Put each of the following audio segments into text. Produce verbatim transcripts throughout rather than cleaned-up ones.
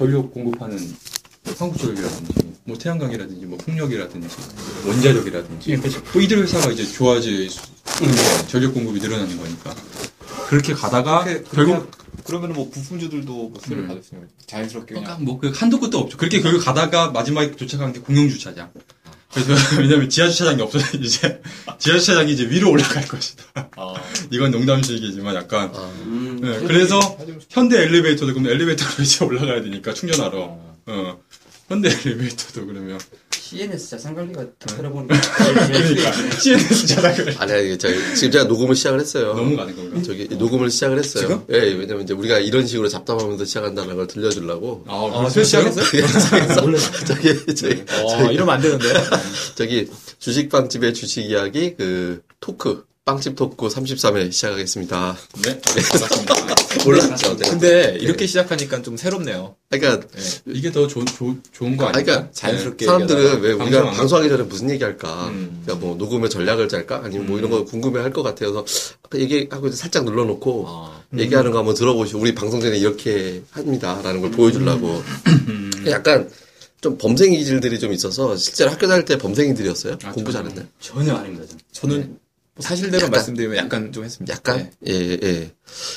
전력 공급하는 한국전력이라든지 뭐 태양광이라든지 뭐 풍력이라든지 원자력이라든지 뭐 이들 회사가 이제 좋아질 음. 전력 공급이 늘어나는 거니까 그렇게 가다가 그렇게, 결국 그러면 뭐 부품주들도 수혜를 음. 받을 수 있는 자연스럽게 그러니까 뭐 그 한도 끝도 없죠. 그렇게 결국 가다가 마지막에 도착한 게 공용 주차장. 그래서 왜냐면 지하 주차장이 없어서 이제 지하 주차장이 이제 위로 올라갈 것이다. 아. 이건 농담식이지만 약간 아, 음, 네, 그래서 현대 엘리베이터도 그럼 엘리베이터로 이제 올라가야 되니까 충전하러. 아. 어. 현대 엘리베이터도 그러면 씨엔에스 자산관리가 들어보는 거 그러니까 씨엔에스 자산관리 아니 아니 저, 지금 제가 녹음을 시작을 했어요. 너무 가는 건가? 저기 어. 녹음을 시작을 했어요. 지금? 예, 왜냐면 이제 우리가 이런 식으로 잡담하면서 시작한다는 걸 들려주려고. 아, 아 시작했어요? 시작했어요. 저기 저기 어, 이러면 안 되는데. 저기 주식 빵집의 주식 이야기 그 토크. 빵집 토크 삼십삼 회 시작하겠습니다. 네, 반갑습니다. 몰랐죠. 네. 근데 이렇게 네. 시작하니까 좀 새롭네요. 그러니까 네. 이게 더 좋은 좋은 거 아니에요? 그러니까 자연스럽게 사람들은 얘기하다가. 왜 우리가 방송 방송하기 전에 무슨 얘기할까? 음. 그러니까 뭐 녹음에 전략을 짤까? 아니면 뭐 음. 이런 거 궁금해할 것 같아서 얘기하고 이제 살짝 눌러놓고 아. 얘기하는 거 한번 들어보시고 우리 방송 전에 이렇게 합니다라는 걸 보여주려고 음. 약간. 좀 범생 이질들이 좀 있어서 실제로 학교 다닐 때 범생이들이었어요? 아, 공부 잘했나요? 전혀 아닙니다. 저는, 저는 네. 사실대로 약간, 말씀드리면 약간 좀 했습니다. 약간? 네. 예, 예.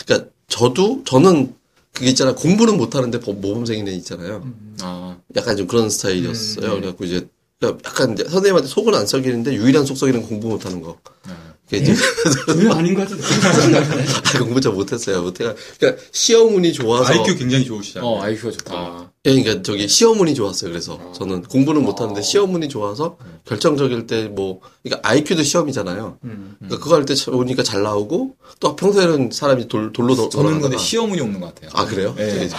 그러니까 저도, 저는 그게 있잖아요. 공부는 못하는데 모범생이는 있잖아요. 음. 아. 약간 좀 그런 스타일이었어요. 음, 네. 그래갖고 이제 약간 이제 선생님한테 속은 안 썩이는데 유일한 속썩이는 공부 못하는 거. 아. 이제 전혀 아닌 것 같은데 공부 잘 못했어요. 못해가 그러니까 시험 운이 좋아서 아이큐 굉장히 좋으시잖아요. 어, 아이큐가 좋다. 아. 예, 그러니까 저기 시험 운이 좋았어요. 그래서 아. 저는 공부는 아. 못하는데 시험 운이 좋아서 아. 결정적일 때 뭐 그러니까 아이큐도 시험이잖아요. 음, 음. 그러니까 그거 할 때 오니까 잘 나오고 또 평소에는 사람이 돌 돌로 돌아가다가 저는 근데 시험 운이 없는 것 같아요. 아 그래요? 네.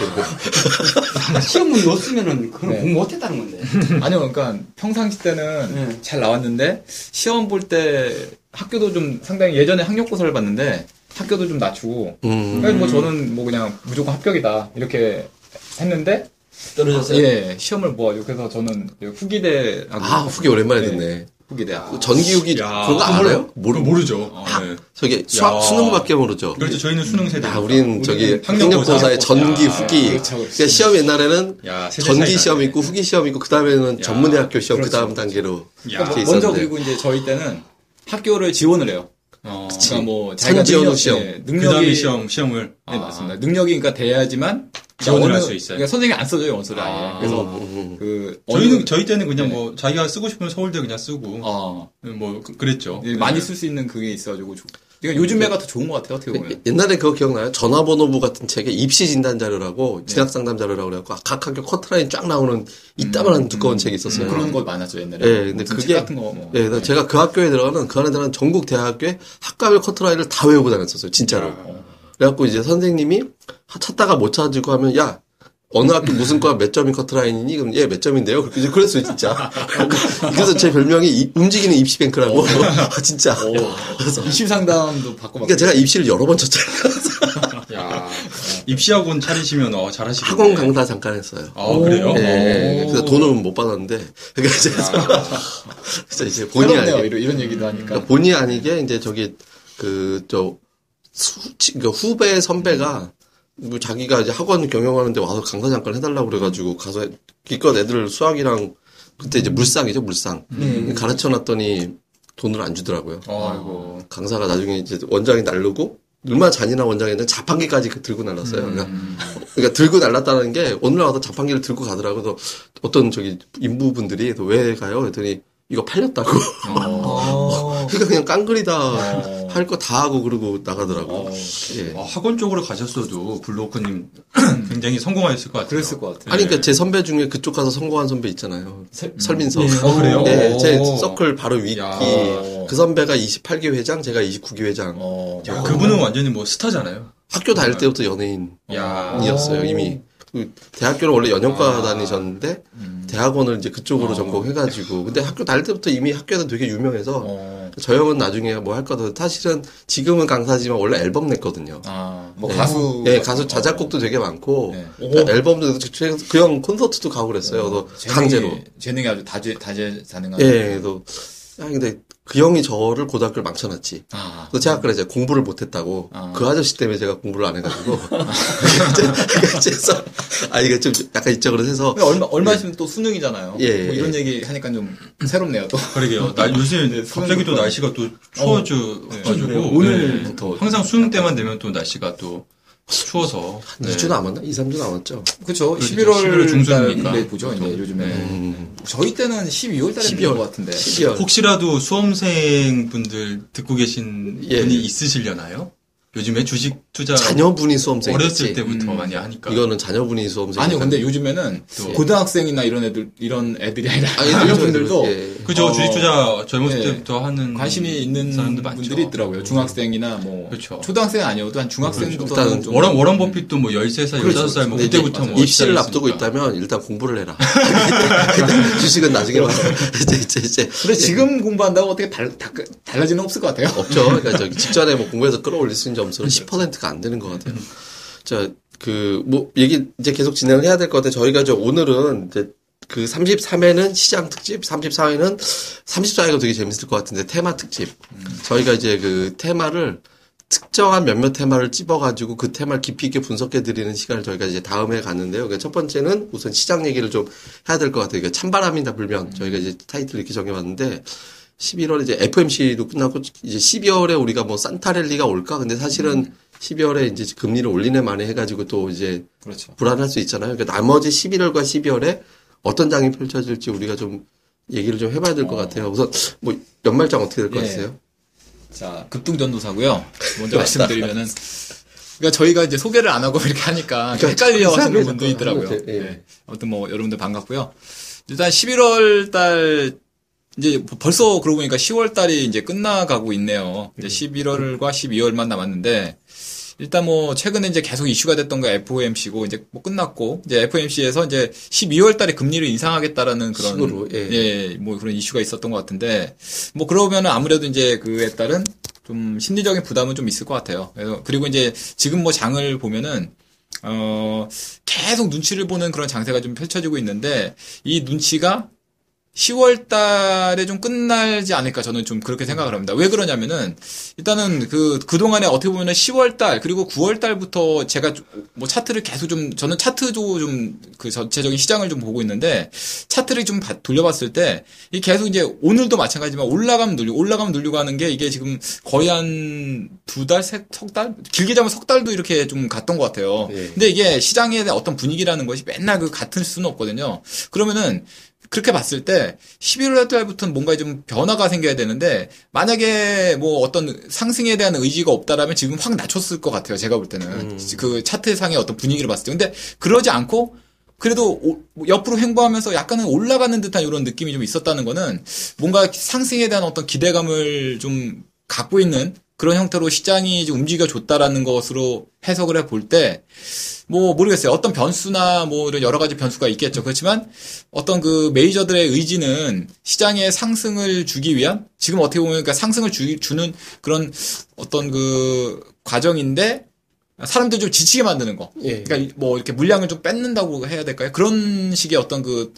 아. 시험 운이 없으면은 그럼 네. 공부 못했다는 건데. 아니요, 그러니까 평상시 때는 네. 잘 나왔는데 시험 볼 때. 학교도 좀 상당히 예전에 학력고사를 봤는데 학교도 좀 낮추고 음. 그래서 뭐 저는 뭐 그냥 무조건 합격이다 이렇게 했는데 떨어졌어요. 아, 예 시험을 뭐 그래서 저는 후기대 아 후기 오랜만에 네. 듣네. 후기대 아. 전기후기 그런 거 알아요? 모르 모르죠. 아, 네. 저기 수학 야. 수능밖에 모르죠. 그렇죠. 저희는 수능 세대. 아 우리는 저기 학력고사에 전기 후기. 야, 그렇죠, 그렇죠. 그러니까 시험 옛날에는 야, 전기 시험 있고 후기 시험 있고 그 다음에는 전문대학교 시험 그 다음 단계로 이렇게 있었는데 먼저 그리고 이제 저희 때는 학교를 지원을 해요. 어, 그러니까 뭐 자기가 능력, 시험, 네, 능력이 그다음에 시험 시험을 네, 아. 맞습니다. 능력이 그러니까 돼야만 지원을 할 수 있어요. 그러니까 선생님이 안 써줘요 원서를 아예. 아. 그래서 음. 그 저희는 어느, 저희 때는 그냥 네. 뭐 자기가 쓰고 싶으면 서울대 그냥 쓰고 아. 뭐 그랬죠. 네, 네. 많이 쓸 수 있는 그게 있어가지고. 그러니까 요즘에가 더 좋은 것 같아요. 어떻게 보면 옛날에 그거 기억나요? 전화번호부 같은 책에 입시 진단 자료라고 네. 진학 상담 자료라고 그래갖고 각 학교 커트라인 쫙 나오는 이따만한 음, 두꺼운 음, 책이 있었어요. 음, 그런 거 많았죠 옛날에. 네, 근데 그게 책 같은 거 뭐. 네, 네. 제가 그 학교에 들어가는 그 안에 들어가는 전국 대학교의 학과별 커트라인을 다 외우고 다녔었어요, 진짜로. 아. 그래갖고 이제 선생님이 찾다가 못 찾고 하면 야. 어느 학교 무슨 과 몇 점이 커트라인이니? 그럼 예, 몇 점인데요? 그렇게 그랬어요, 진짜. 그래서 제 별명이 이, 움직이는 입시뱅크라고. 진짜. 그래서 입시 상담도 받고 막. 그러니까 제가 입시를 여러 번 쳤잖아요. 야, 입시학원 차리시면 어, 잘하시겠네. 학원 강사 잠깐 했어요. 아, 그래요? 네. 그래서 돈은 못 받았는데. 그러니까 이제 진짜 이제 본의 아니게 이런, 이런 얘기도 하니까. 그러니까 본의 아니게 이제 저기 그 저 그러니까 후배 선배가 뭐 자기가 이제 학원 경영하는데 와서 강사 잠깐 해달라고 그래가지고 가서 기껏 애들 수학이랑 그때 이제 물상이죠 물상 음. 가르쳐놨더니 돈을 안 주더라고요. 아이고. 강사가 나중에 이제 원장이 날르고 얼마나 잔인한 원장인데 자판기까지 들고 날랐어요. 음. 그러니까, 그러니까 들고 날랐다는 게 어느 날 와서 자판기를 들고 가더라고요. 어떤 저기 인부분들이 왜 가요? 그랬더니 이거 팔렸다고. 어. 그러니까 그냥 깡그리다 어. 할 거 다 하고 그러고 나가더라고. 어. 예. 아, 학원 쪽으로 가셨어도 블로커님 굉장히 성공하셨을 것 같아요. 그랬을 것 같아요. 아니 그러니까 제 선배 중에 그쪽 가서 성공한 선배 있잖아요. 세, 음. 설민석. 예. 어, 그래요? 네, 제 서클 바로 위기. 그 선배가 이십팔 기 회장, 제가 이십구 기 회장. 어. 야, 그분은 완전히 뭐 스타잖아요. 학교 다닐 때부터 연예인이었어요 야. 이미. 대학교를 원래 연영과 아. 다니셨는데 음. 대학원을 이제 그쪽으로 어. 전공해가지고 근데 학교 다닐 때부터 이미 학교에서 되게 유명해서 어. 저 형은 나중에 뭐 할 거다 사실은 지금은 강사지만 원래 앨범 냈거든요. 아. 뭐 네. 가수 네, 가수 자작곡도 되게 많고 네. 그러니까 앨범도 그 형 콘서트도 가고 그랬어요. 어. 그래서 재능이, 강제로 재능이 아주 다재 다재 가능한. 예, 네, 또 아 근데 그 형이 저를 고등학교를 망쳐놨지. 아, 그래서 제가 아까 이제 공부를 못했다고. 아, 그 아저씨 때문에 제가 공부를 안 해가지고. 그래서 아 이게 좀 약간 이쪽으로 해서. 얼마 얼마 있으면 예. 또 수능이잖아요. 예, 뭐 이런 예. 얘기 하니까 좀 새롭네요. 또. 그러게요. 나 요새 네, 갑자기 또 날씨가 또 추워져 가지고 네. 오늘부터 네. 항상 수능 때만 되면 또 날씨가 또 추워서. 한 이 주 남았나? 네. 이, 삼 주 남았죠. 그렇죠. 십일월 중순에 보죠. 이제 요즘에. 음. 저희 때는 십이월 달에 본 것 같은데. 십이월. 혹시라도 수험생 분들 듣고 계신 예. 분이 있으시려나요? 요즘에 주식 투자. 자녀분이 수험생. 어렸을 있지. 때부터 음. 많이 하니까. 이거는 자녀분이 수험생. 아니요, 근데 요즘에는 또. 고등학생이나 이런 애들, 이런 애들이 아니라. 아니, 이런 분들도. 예. 그죠. 어, 주식 투자 젊었을 예. 때부터 하는. 관심이 있는 사람들 분들이 있더라고요. 중학생이나 뭐. 그렇죠. 초등학생 아니어도 한 중학생부터. 그렇죠. 일단 워런, 워런 버핏도 뭐 열세 살, 그렇죠. 여섯 살, 뭐 그때부터 뭐. 입시를 앞두고 있다면 일단 공부를 해라. 주식은 나중에 봐서. 이제, 이제, 이제. 근데 지금 공부한다고 어떻게 달, 달라지는 없을 것 같아요. 없죠. 그러니까 저기 직전에 뭐 공부해서 끌어올릴 수 있는 점. 점수는 십 퍼센트가 안 되는 것 같아요. 자, 그, 뭐, 얘기 이제 계속 진행을 해야 될 것 같아요. 저희가 이제 오늘은 이제 그 삼십삼 회는 시장 특집, 삼십사 회는 삼십사 회가 되게 재밌을 것 같은데 테마 특집. 음. 저희가 이제 그 테마를 특정한 몇몇 테마를 찝어가지고 그 테마를 깊이 있게 분석해드리는 시간을 저희가 이제 다음에 갔는데요. 그러니까 첫 번째는 우선 시장 얘기를 좀 해야 될 것 같아요. 그러니까 찬바람이다 불면. 음. 저희가 이제 타이틀을 이렇게 정해봤는데 십일월에 이제 에프오엠씨도 끝나고 이제 십이월에 우리가 뭐 산타랠리가 올까? 근데 사실은 음. 십이월에 이제 금리를 올리네 만에 해가지고 또 이제 그렇죠. 불안할 수 있잖아요. 그러니까 나머지 십일월과 십이월에 어떤 장이 펼쳐질지 우리가 좀 얘기를 좀 해봐야 될 것 어. 같아요. 우선 뭐 연말장 어떻게 될 것 예. 같아요? 자, 급등전도사고요. 먼저 말씀드리면은 그러니까 저희가 이제 소개를 안 하고 이렇게 하니까 그러니까 헷갈려하시는 분도 있더라고요. 예. 예. 아무튼 뭐 여러분들 반갑고요. 일단 십일월 달 이제 벌써 그러고 보니까 시월 달이 이제 끝나가고 있네요. 이제 십일월과 십이월만 남았는데, 일단 뭐, 최근에 이제 계속 이슈가 됐던 게 에프오엠씨고, 이제 뭐 끝났고, 이제 에프오엠씨에서 이제 십이월 달에 금리를 인상하겠다라는 그런, 식으로, 예. 예, 뭐 그런 이슈가 있었던 것 같은데, 뭐 그러면은 아무래도 이제 그에 따른 좀 심리적인 부담은 좀 있을 것 같아요. 그래서, 그리고 이제 지금 뭐 장을 보면은, 어, 계속 눈치를 보는 그런 장세가 좀 펼쳐지고 있는데, 이 눈치가 시월 달에 좀 끝나지 않을까 저는 좀 그렇게 생각을 합니다. 왜 그러냐면은 일단은 그 그동안에 어떻게 보면은 시월 달 그리고 구월 달부터 제가 뭐 차트를 계속 좀 저는 차트도 좀 그 전체적인 시장을 좀 보고 있는데 차트를 좀 바, 돌려봤을 때 이 계속 이제 오늘도 마찬가지지만 올라가면 눌리고 올라가면 눌리고 하는 게 이게 지금 거의 한 두 달, 세, 석 달 길게 잡으면 석 달도 이렇게 좀 갔던 것 같아요. 네. 근데 이게 시장에 대한 어떤 분위기라는 것이 맨날 그 같은 수는 없거든요. 그러면은 그렇게 봤을 때 십일월 달부터는 뭔가 좀 변화가 생겨야 되는데 만약에 뭐 어떤 상승에 대한 의지가 없다라면 지금 확 낮췄을 것 같아요. 제가 볼 때는. 음. 그 차트상의 어떤 분위기를 봤을 때. 근데 그러지 않고 그래도 옆으로 횡보하면서 약간은 올라가는 듯한 이런 느낌이 좀 있었다는 거는 뭔가 상승에 대한 어떤 기대감을 좀 갖고 있는 그런 형태로 시장이 움직여줬다라는 것으로 해석을 해볼 때, 뭐, 모르겠어요. 어떤 변수나 뭐, 이런 여러 가지 변수가 있겠죠. 그렇지만 어떤 그 메이저들의 의지는 시장의 상승을 주기 위한, 지금 어떻게 보면 그러니까 상승을 주, 주는 그런 어떤 그 과정인데, 사람들 좀 지치게 만드는 거. 예. 그러니까 뭐, 이렇게 물량을 좀 뺏는다고 해야 될까요? 그런 식의 어떤 그,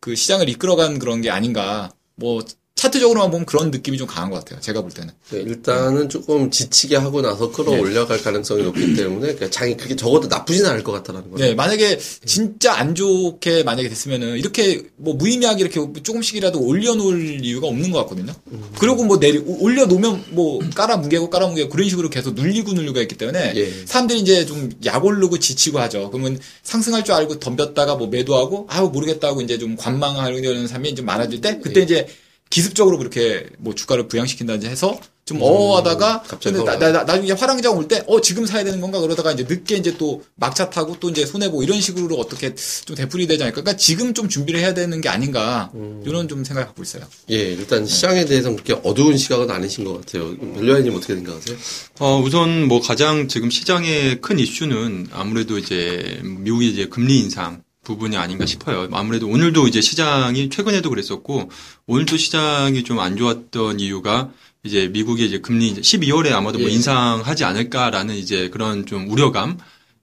그 시장을 이끌어간 그런 게 아닌가. 뭐, 차트적으로만 보면 그런 느낌이 좀 강한 것 같아요. 제가 볼 때는. 네, 일단은 조금 지치게 하고 나서 끌어올려갈 네. 가능성이 높기 때문에 그러니까 장이 그게 적어도 나쁘진 않을 것 같다라는 거예요. 네, 만약에 진짜 안 좋게 만약에 됐으면은 이렇게 뭐 무의미하게 이렇게 조금씩이라도 올려놓을 이유가 없는 것 같거든요. 음. 그리고 뭐 내리 올려놓으면 뭐 깔아뭉개고 깔아뭉개고 그런 식으로 계속 눌리고 눌리고 했기 때문에 예. 사람들이 이제 좀 약올르고 지치고 하죠. 그러면 상승할 줄 알고 덤볐다가 뭐 매도하고 아우 모르겠다고 이제 좀 관망하려는 사람이 좀 많아질 때 그때 예. 이제 기습적으로 그렇게 뭐 주가를 부양시킨다든지 해서 좀 어어하다가 근데 나, 나, 나, 나중에 화랑장 올 때 어 지금 사야 되는 건가 그러다가 이제 늦게 이제 또 막차 타고 또 이제 손해보고 이런 식으로 어떻게 좀 되풀이 되지 않을까. 그러니까 지금 좀 준비를 해야 되는 게 아닌가 음. 이런 좀 생각을 갖고 있어요. 예, 일단 시장에 대해서 그렇게 어두운 시각은 아니신 것 같아요. 별려현님 어떻게 생각하세요? 어 우선 뭐 가장 지금 시장의 큰 이슈는 아무래도 이제 미국의 이제 금리 인상 부분이 아닌가 싶어요. 아무래도 오늘도 이제 시장이 최근에도 그랬었고 오늘도 시장이 좀 안 좋았던 이유가 이제 미국의 이제 금리 이제 십이월에 아마도 예. 뭐 인상하지 않을까라는 이제 그런 좀 우려감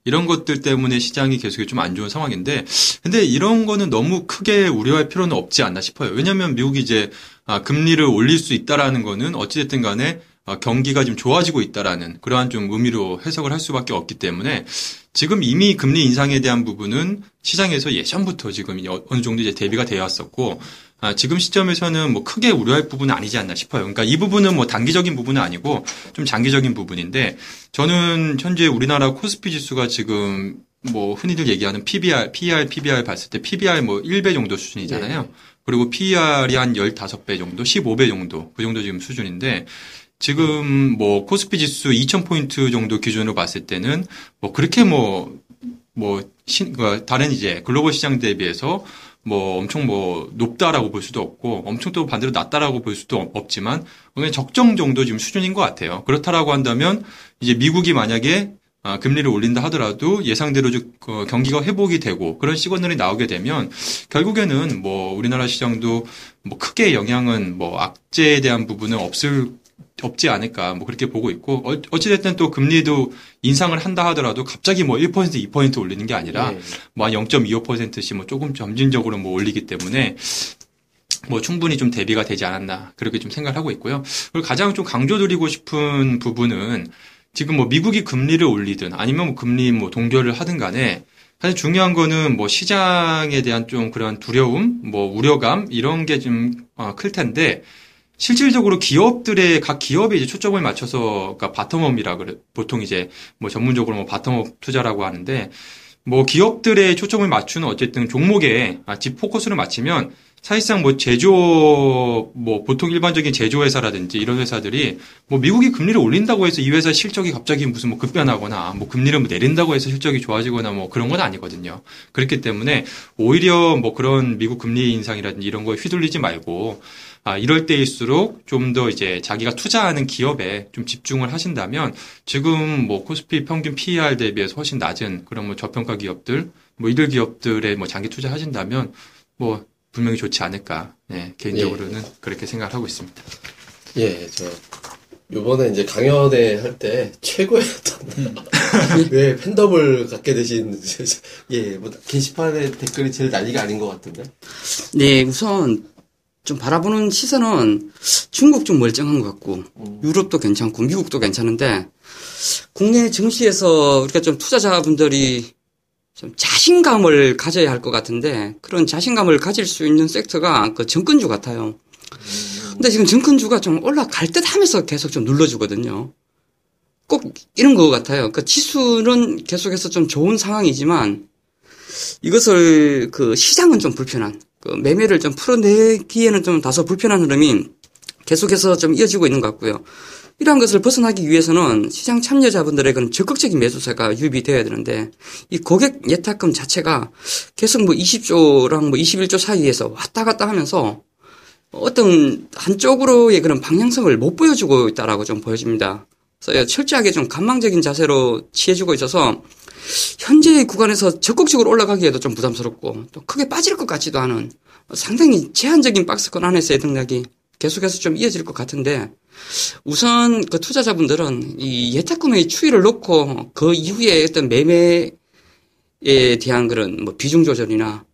이런 것들 때문에 시장이 계속 좀 안 좋은 상황인데 근데 이런 거는 너무 크게 우려할 필요는 없지 않나 싶어요. 왜냐하면 미국이 이제 아, 금리를 올릴 수 있다라는 거는 어찌됐든 간에 아, 경기가 좀 좋아지고 있다라는 그러한 좀 의미로 해석을 할 수밖에 없기 때문에 지금 이미 금리 인상에 대한 부분은 시장에서 예전부터 지금 어느 정도 이제 대비가 되어 왔었고 아, 지금 시점에서는 뭐 크게 우려할 부분은 아니지 않나 싶어요. 그러니까 이 부분은 뭐 단기적인 부분은 아니고 좀 장기적인 부분인데 저는 현재 우리나라 코스피 지수가 지금 뭐 흔히들 얘기하는 피비알, 피이알, 피비알 봤을 때 피비알 뭐 일 배 정도 수준이잖아요. 네. 그리고 피이알이 한 십오 배 정도, 십오 배 정도 그 정도 지금 수준인데 지금 뭐 코스피 지수 이천 포인트 정도 기준으로 봤을 때는 뭐 그렇게 뭐 뭐 신 다른 이제 글로벌 시장 대비해서 뭐 엄청 뭐 높다라고 볼 수도 없고 엄청 또 반대로 낮다라고 볼 수도 없지만 그냥 적정 정도 지금 수준인 것 같아요. 그렇다라고 한다면 이제 미국이 만약에 아, 금리를 올린다 하더라도 예상대로 어, 경기가 회복이 되고 그런 시그널이 나오게 되면 결국에는 뭐 우리나라 시장도 뭐 크게 영향은 뭐 악재에 대한 부분은 없을 없지 않을까 뭐 그렇게 보고 있고 어찌됐든 또 금리도 인상을 한다 하더라도 갑자기 뭐 일 퍼센트, 이 퍼센트 올리는 게 아니라 네. 뭐 한 영 점 이오 퍼센트씩 뭐 조금 점진적으로 뭐 올리기 때문에 뭐 충분히 좀 대비가 되지 않았나 그렇게 좀 생각하고 있고요. 그리고 가장 좀 강조드리고 싶은 부분은 지금 뭐 미국이 금리를 올리든 아니면 뭐 금리 뭐 동결을 하든 간에 사실 중요한 거는 뭐 시장에 대한 좀 그런 두려움, 뭐 우려감 이런 게 좀 클 텐데 실질적으로 기업들의 각 기업이 이제 초점을 맞춰서 그러니까 바텀업이라 그래 보통 이제 뭐 전문적으로 뭐 바텀업 투자라고 하는데 뭐 기업들의 초점을 맞추는 어쨌든 종목에 집 포커스를 맞추면 사실상 뭐 제조업 뭐 보통 일반적인 제조회사라든지 이런 회사들이 뭐 미국이 금리를 올린다고 해서 이 회사 실적이 갑자기 무슨 뭐 급변하거나 뭐 금리를 뭐 내린다고 해서 실적이 좋아지거나 뭐 그런 건 아니거든요. 그렇기 때문에 오히려 뭐 그런 미국 금리 인상이라든지 이런 거에 휘둘리지 말고 아, 이럴 때일수록 좀 더 이제 자기가 투자하는 기업에 좀 집중을 하신다면 지금 뭐 코스피 평균 피이알 대비해서 훨씬 낮은 그런 뭐 저평가 기업들 뭐 이들 기업들에 뭐 장기 투자하신다면 뭐 분명히 좋지 않을까. 네, 개인적으로는 예. 그렇게 생각을 하고 있습니다. 예, 저 요번에 이제 강연회 할 때 최고였던 왜 팬덤을 갖게 되신 예, 뭐 게시판에 댓글이 제일 난리가 아닌 것 같은데. 네, 우선 좀 바라보는 시선은 중국 좀 멀쩡한 것 같고 음. 유럽도 괜찮고 미국도 괜찮은데 국내 증시에서 우리가 좀 투자자분들이 좀 자신감을 가져야 할 것 같은데 그런 자신감을 가질 수 있는 섹터가 그 정권주 같아요. 근데 지금 정권주가 좀 올라갈 듯 하면서 계속 좀 눌러주거든요. 꼭 이런 것 같아요. 그 지수는 계속해서 좀 좋은 상황이지만 이것을 그 시장은 좀 불편한 그 매매를 좀 풀어내기에는 좀 다소 불편한 흐름이 계속해서 좀 이어지고 있는 것 같고요. 이러한 것을 벗어나기 위해서는 시장 참여자분들의 그런 적극적인 매수세가 유입되어야 되는데 이 고객 예탁금 자체가 계속 뭐 이십 조랑 뭐 이십일 조 사이에서 왔다 갔다 하면서 어떤 한쪽으로의 그런 방향성을 못 보여주고 있다라고 좀 보여집니다. 그래서 철저하게 좀 관망적인 자세로 취해주고 있어서 현재의 구간에서 적극적으로 올라가기에도 좀 부담스럽고 또 크게 빠질 것 같지도 않은 상당히 제한적인 박스권 안에서의 등락이 계속해서 좀 이어질 것 같은데 우선 그 투자자분들은 이 예탁금의 추이를 놓고 그 이후에 어떤 매매에 대한 그런 뭐 비중 조절이나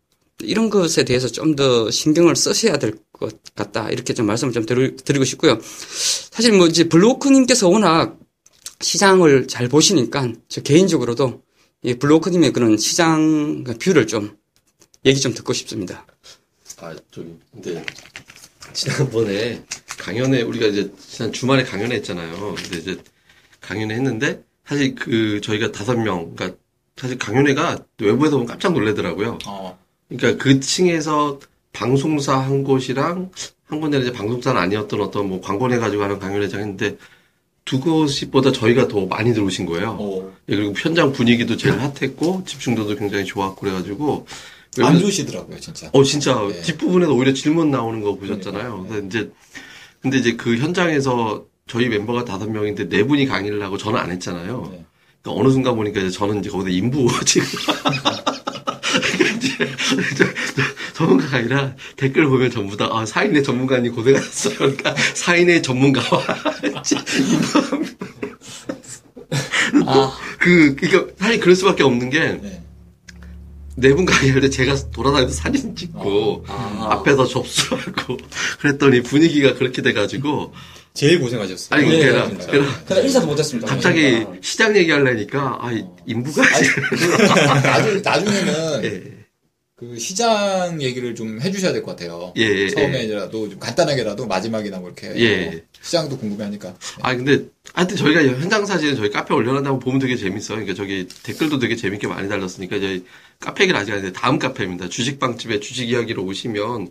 이런 것에 대해서 좀 더 신경을 쓰셔야 될 것 같다. 이렇게 좀 말씀을 좀 드리고 싶고요. 사실 뭐 이제 블로크님께서 워낙 시장을 잘 보시니까 저 개인적으로도 이 블로크님의 그런 시장 뷰를 좀 얘기 좀 듣고 싶습니다. 아, 저기, 네. 지난번에 강연회 우리가 이제 지난 주말에 강연회 했잖아요. 근데 이제 강연회 했는데 사실 그 저희가 다섯 명, 그러니까 사실 강연회가 외부에서 보면 깜짝 놀라더라고요. 어. 그러니까 그 층에서 방송사 한 곳이랑 한 군데는 이제 방송사는 아니었던 어떤 뭐 광고내 가지고 하는 강연회장 했는데 두 곳보다 저희가 더 많이 들어오신 거예요. 어. 그리고 현장 분위기도 제일 핫했고 집중도도 굉장히 좋았고 그래가지고. 안 좋으시더라고요, 진짜. 어, 진짜. 네. 뒷부분에서 오히려 질문 나오는 거 보셨잖아요. 네. 그래서 이제, 근데 이제 그 현장에서 저희 멤버가 다섯 명인데 네 분이 강의를 하고 저는 안 했잖아요. 네. 그러니까 어느 순간 보니까 이제 저는 이제 거기서 인부 지금. 전문가가 아니라 댓글 보면 전부 다, 아, 사인의 전문가님 고생하셨어요. 그러니까 사인의 전문가와 인부합니다. 아. 그, 그니까, 사실 그럴 수밖에 없는 게. 네. 네 분 강의할 때 제가 돌아다니면서 사진 찍고 아, 아. 앞에서 접수하고 그랬더니 분위기가 그렇게 돼가지고 제일 고생하셨어요. 아니, 네, 그냥, 네, 그냥, 그냥 인사도 못했습니다. 갑자기 그러니까. 시장 얘기하려니까 아, 인부가 아니, 나중에는 예. 그 시장 얘기를 좀 해주셔야 될 것 같아요. 예, 처음에라도 예. 간단하게라도 마지막이나 뭐 이렇게 예. 시장도 궁금해하니까. 아 근데 하여튼 저희가 현장 사진은 저희 카페 올려놨다고 보면 되게 재밌어요. 그러니까 저기 댓글도 되게 재밌게 많이 달렸으니까 저희 카페 얘기를 아직 안 했는데 다음 카페입니다. 주식빵집에 주식 이야기로 오시면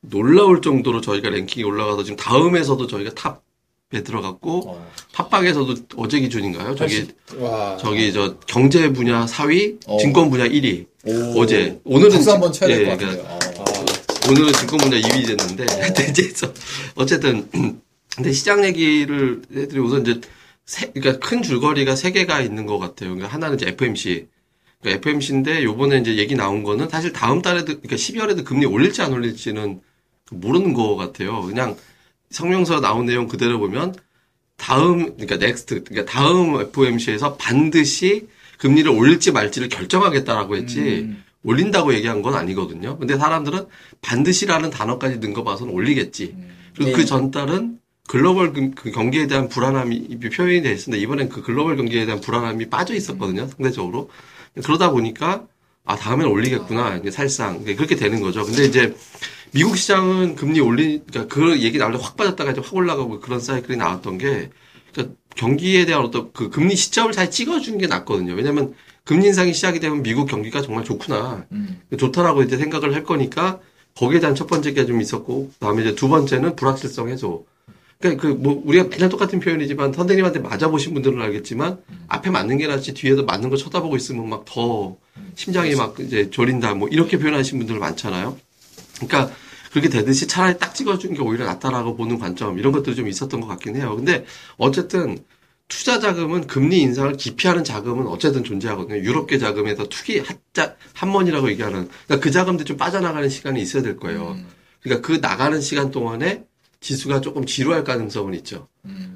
놀라울 정도로 저희가 랭킹이 올라가서 지금 다음에서도 저희가 탑에 들어갔고 어. 팟빵에서도 어제 기준인가요? 저기 와. 저기 저 경제 분야 사 위, 어. 증권 분야 일 위. 오. 어제 오늘은 박수 한번 쳐야 될 것 예, 같아요. 그러니까 아. 오늘은 증권 분야 이 위 됐는데 대체서 어쨌든 근데 시장 얘기를 해드리고 우선 이제 세, 그러니까 큰 줄거리가 세 개가 있는 것 같아요. 그러니까 하나는 이제 에프오엠씨. 그러니까 에프오엠씨인데 요번에 이제 얘기 나온 거는 사실 다음 달에도 그러니까 십이월에도 금리 올릴지 안 올릴지는 모르는 것 같아요. 그냥 성명서 나온 내용 그대로 보면 다음 그러니까 넥스트 그러니까 다음 에프오엠씨에서 반드시 금리를 올릴지 말지를 결정하겠다라고 했지 음. 올린다고 얘기한 건 아니거든요. 근데 사람들은 반드시라는 단어까지 넣은 거 봐서는 올리겠지. 음. 그리고 네. 그 전달은 글로벌 그 경기에 대한 불안함이 표현이 돼 있었는데 이번엔 그 글로벌 경기에 대한 불안함이 빠져 있었거든요. 음. 상대적으로. 그러다 보니까 아 다음엔 올리겠구나. 이제 살상 그렇게 되는 거죠. 근데 이제 미국 시장은 금리 올린 그러니까 그 얘기 나올 때 확 빠졌다가 이제 확 올라가고 그런 사이클이 나왔던 게 그러니까 경기에 대한 어떤 그 금리 시점을 잘 찍어주는 게 낫거든요. 왜냐면 금리 인상이 시작이 되면 미국 경기가 정말 좋구나. 음. 좋다라고 이제 생각을 할 거니까 거기에 대한 첫 번째가 좀 있었고, 그 다음에 이제 두 번째는 불확실성 해소. 그러니까 그 뭐 우리가 맨날 똑같은 표현이지만 선생님한테 맞아보신 분들은 알겠지만 음. 앞에 맞는 게 낫지 뒤에도 맞는 거 쳐다보고 있으면 막 더 심장이 막 이제 졸인다 뭐 이렇게 표현하신 분들 많잖아요. 그러니까 그렇게 되듯이 차라리 딱 찍어준 게 오히려 낫다라고 보는 관점 이런 것들이 좀 있었던 것 같긴 해요. 근데 어쨌든 투자 자금은 금리 인상을 기피하는 자금은 어쨌든 존재하거든요. 유럽계 자금에서 투기 핫자 한먼이라고 얘기하는 그러니까 그 자금들 좀 빠져나가는 시간이 있어야 될 거예요. 그러니까 그 나가는 시간 동안에 지수가 조금 지루할 가능성은 있죠.